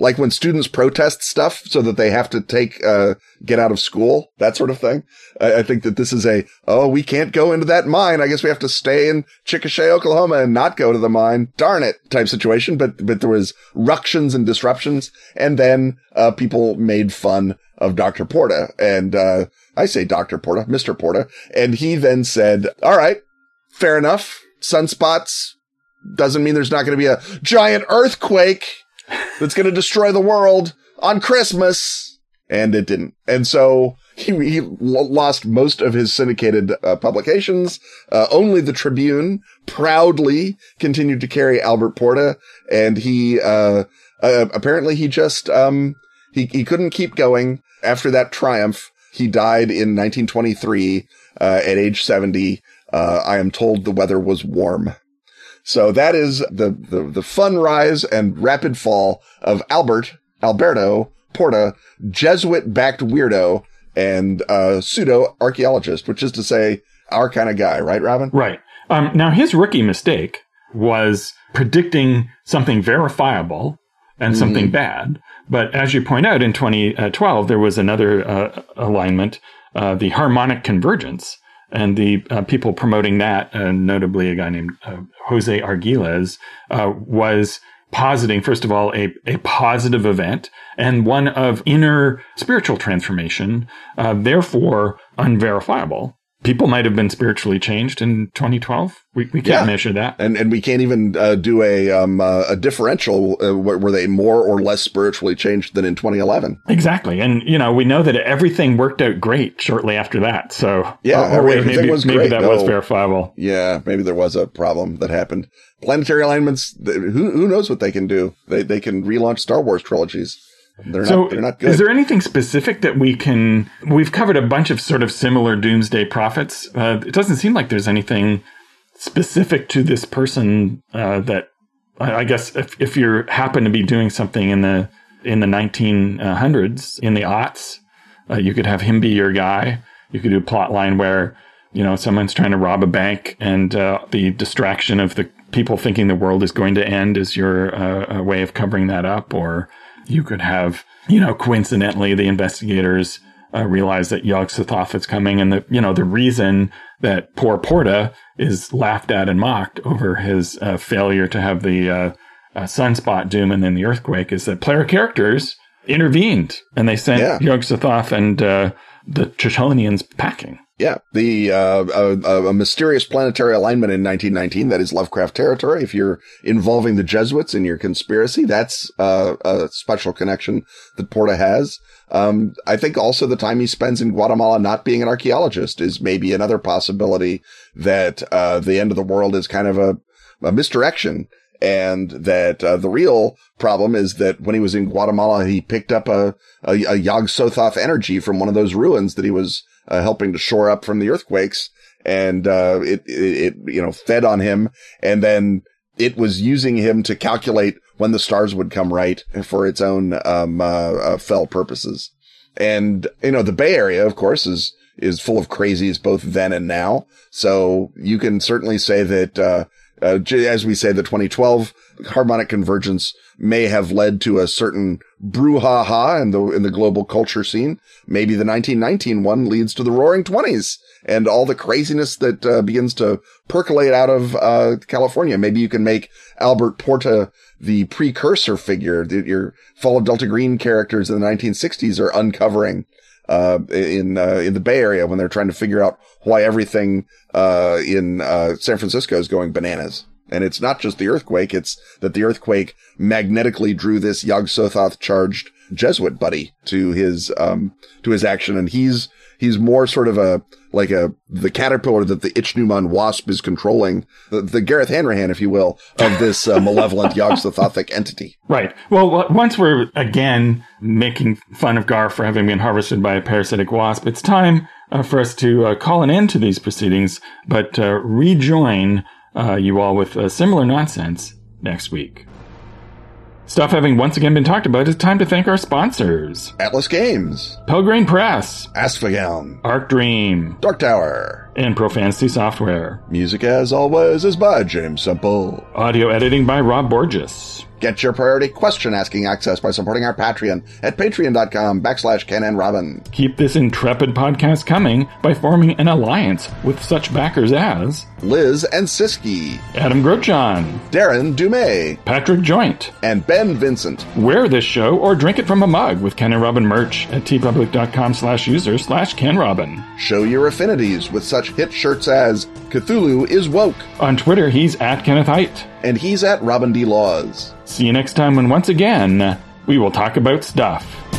like when students protest stuff so that they have to get out of school, that sort of thing. I think that this is we can't go into that mine. I guess we have to stay in Chickasha, Oklahoma and not go to the mine. Darn it type situation. But there was ructions and disruptions. And then, people made fun of Dr. Porta. And, I say Dr. Porta, Mr. Porta. And he then said, "All right, fair enough. Sunspots doesn't mean there's not going to be a giant earthquake that's going to destroy the world on Christmas." And it didn't. And so he lost most of his syndicated publications. Only the Tribune proudly continued to carry Albert Porta. And he, apparently he just, he couldn't keep going after that triumph. He died in 1923, at age 70. I am told the weather was warm. So that is the fun rise and rapid fall of Alberto Porta, Jesuit-backed weirdo and pseudo-archaeologist, which is to say our kind of guy, right, Robin? Right. Now, his rookie mistake was predicting something verifiable and something bad. But as you point out, in 2012, there was another alignment, the harmonic convergence. And the people promoting that, notably a guy named Jose Arguelles, was positing, first of all, a positive event and one of inner spiritual transformation, therefore unverifiable. People might have been spiritually changed in 2012. We can't measure that. And we can't even do a differential. Were they more or less spiritually changed than in 2011? Exactly. And, we know that everything worked out great shortly after that. So maybe that was verifiable. Yeah, maybe there was a problem that happened. Planetary alignments, who knows what they can do? They can relaunch Star Wars trilogies. They're not good. Is there anything specific that we've covered a bunch of sort of similar doomsday prophets. It doesn't seem like there's anything specific to this person that I guess if you happen to be doing something in the 1900s, in the aughts, you could have him be your guy. You could do a plot line where, someone's trying to rob a bank and the distraction of the people thinking the world is going to end is your way of covering that up. Or you could have, coincidentally, the investigators realize that Yog-Sothoth's coming. And, the reason that poor Porta is laughed at and mocked over his failure to have the sunspot doom and then the earthquake is that player characters intervened. And they sent Yog-Sothoth and the Churchillians packing. Yeah, the a mysterious planetary alignment in 1919, that is Lovecraft territory. If you're involving the Jesuits in your conspiracy, that's a special connection that Porta has. I think also the time he spends in Guatemala not being an archaeologist is maybe another possibility, that the end of the world is kind of a misdirection. And that the real problem is that when he was in Guatemala, he picked up a Yog Sothoth energy from one of those ruins that he was helping to shore up from the earthquakes, and it you know, fed on him, and then it was using him to calculate when the stars would come right for its own fell purposes. And you know, the Bay Area, of course, is full of crazies both then and now. So you can certainly say that. As we say, the 2012 harmonic convergence may have led to a certain brouhaha in the global culture scene. Maybe the 1919 one leads to the Roaring Twenties and all the craziness that begins to percolate out of California. Maybe you can make Albert Porta the precursor figure that your Fall of Delta Green characters in the 1960s are uncovering in the Bay Area when they're trying to figure out why everything in San Francisco is going bananas. And it's not just the earthquake, it's that the earthquake magnetically drew this Yog Sothoth charged Jesuit buddy to his action, and he's more sort of the caterpillar that the Ichneumon wasp is controlling, the Gareth Hanrahan, if you will, of this malevolent Yog Sothotic entity. Right. Well, once we're again making fun of Gar for having been harvested by a parasitic wasp, it's time for us to call an end to these proceedings, but rejoin you all with similar nonsense next week. Stuff having once again been talked about, it's time to thank our sponsors. Atlas Games, Pelgrane Press, Asphagelm, Arc Dream, Dark Tower, and Profanity Software. Music, as always, is by James Semple. Audio editing by Rob Borges. Get your priority question asking access by supporting our Patreon at patreon.com/Ken and Robin. Keep this intrepid podcast coming by forming an alliance with such backers as Liz and Siski, Adam Grochon, Darren Dumay, Patrick Joint, and Ben Vincent. Wear this show or drink it from a mug with Ken and Robin merch at tpublic.com/user/Ken Robin. Show your affinities with such hit shirts as Cthulhu is woke. On Twitter, he's at Kenneth Hite. And he's at Robin D. Laws. See you next time when, once again, we will talk about stuff.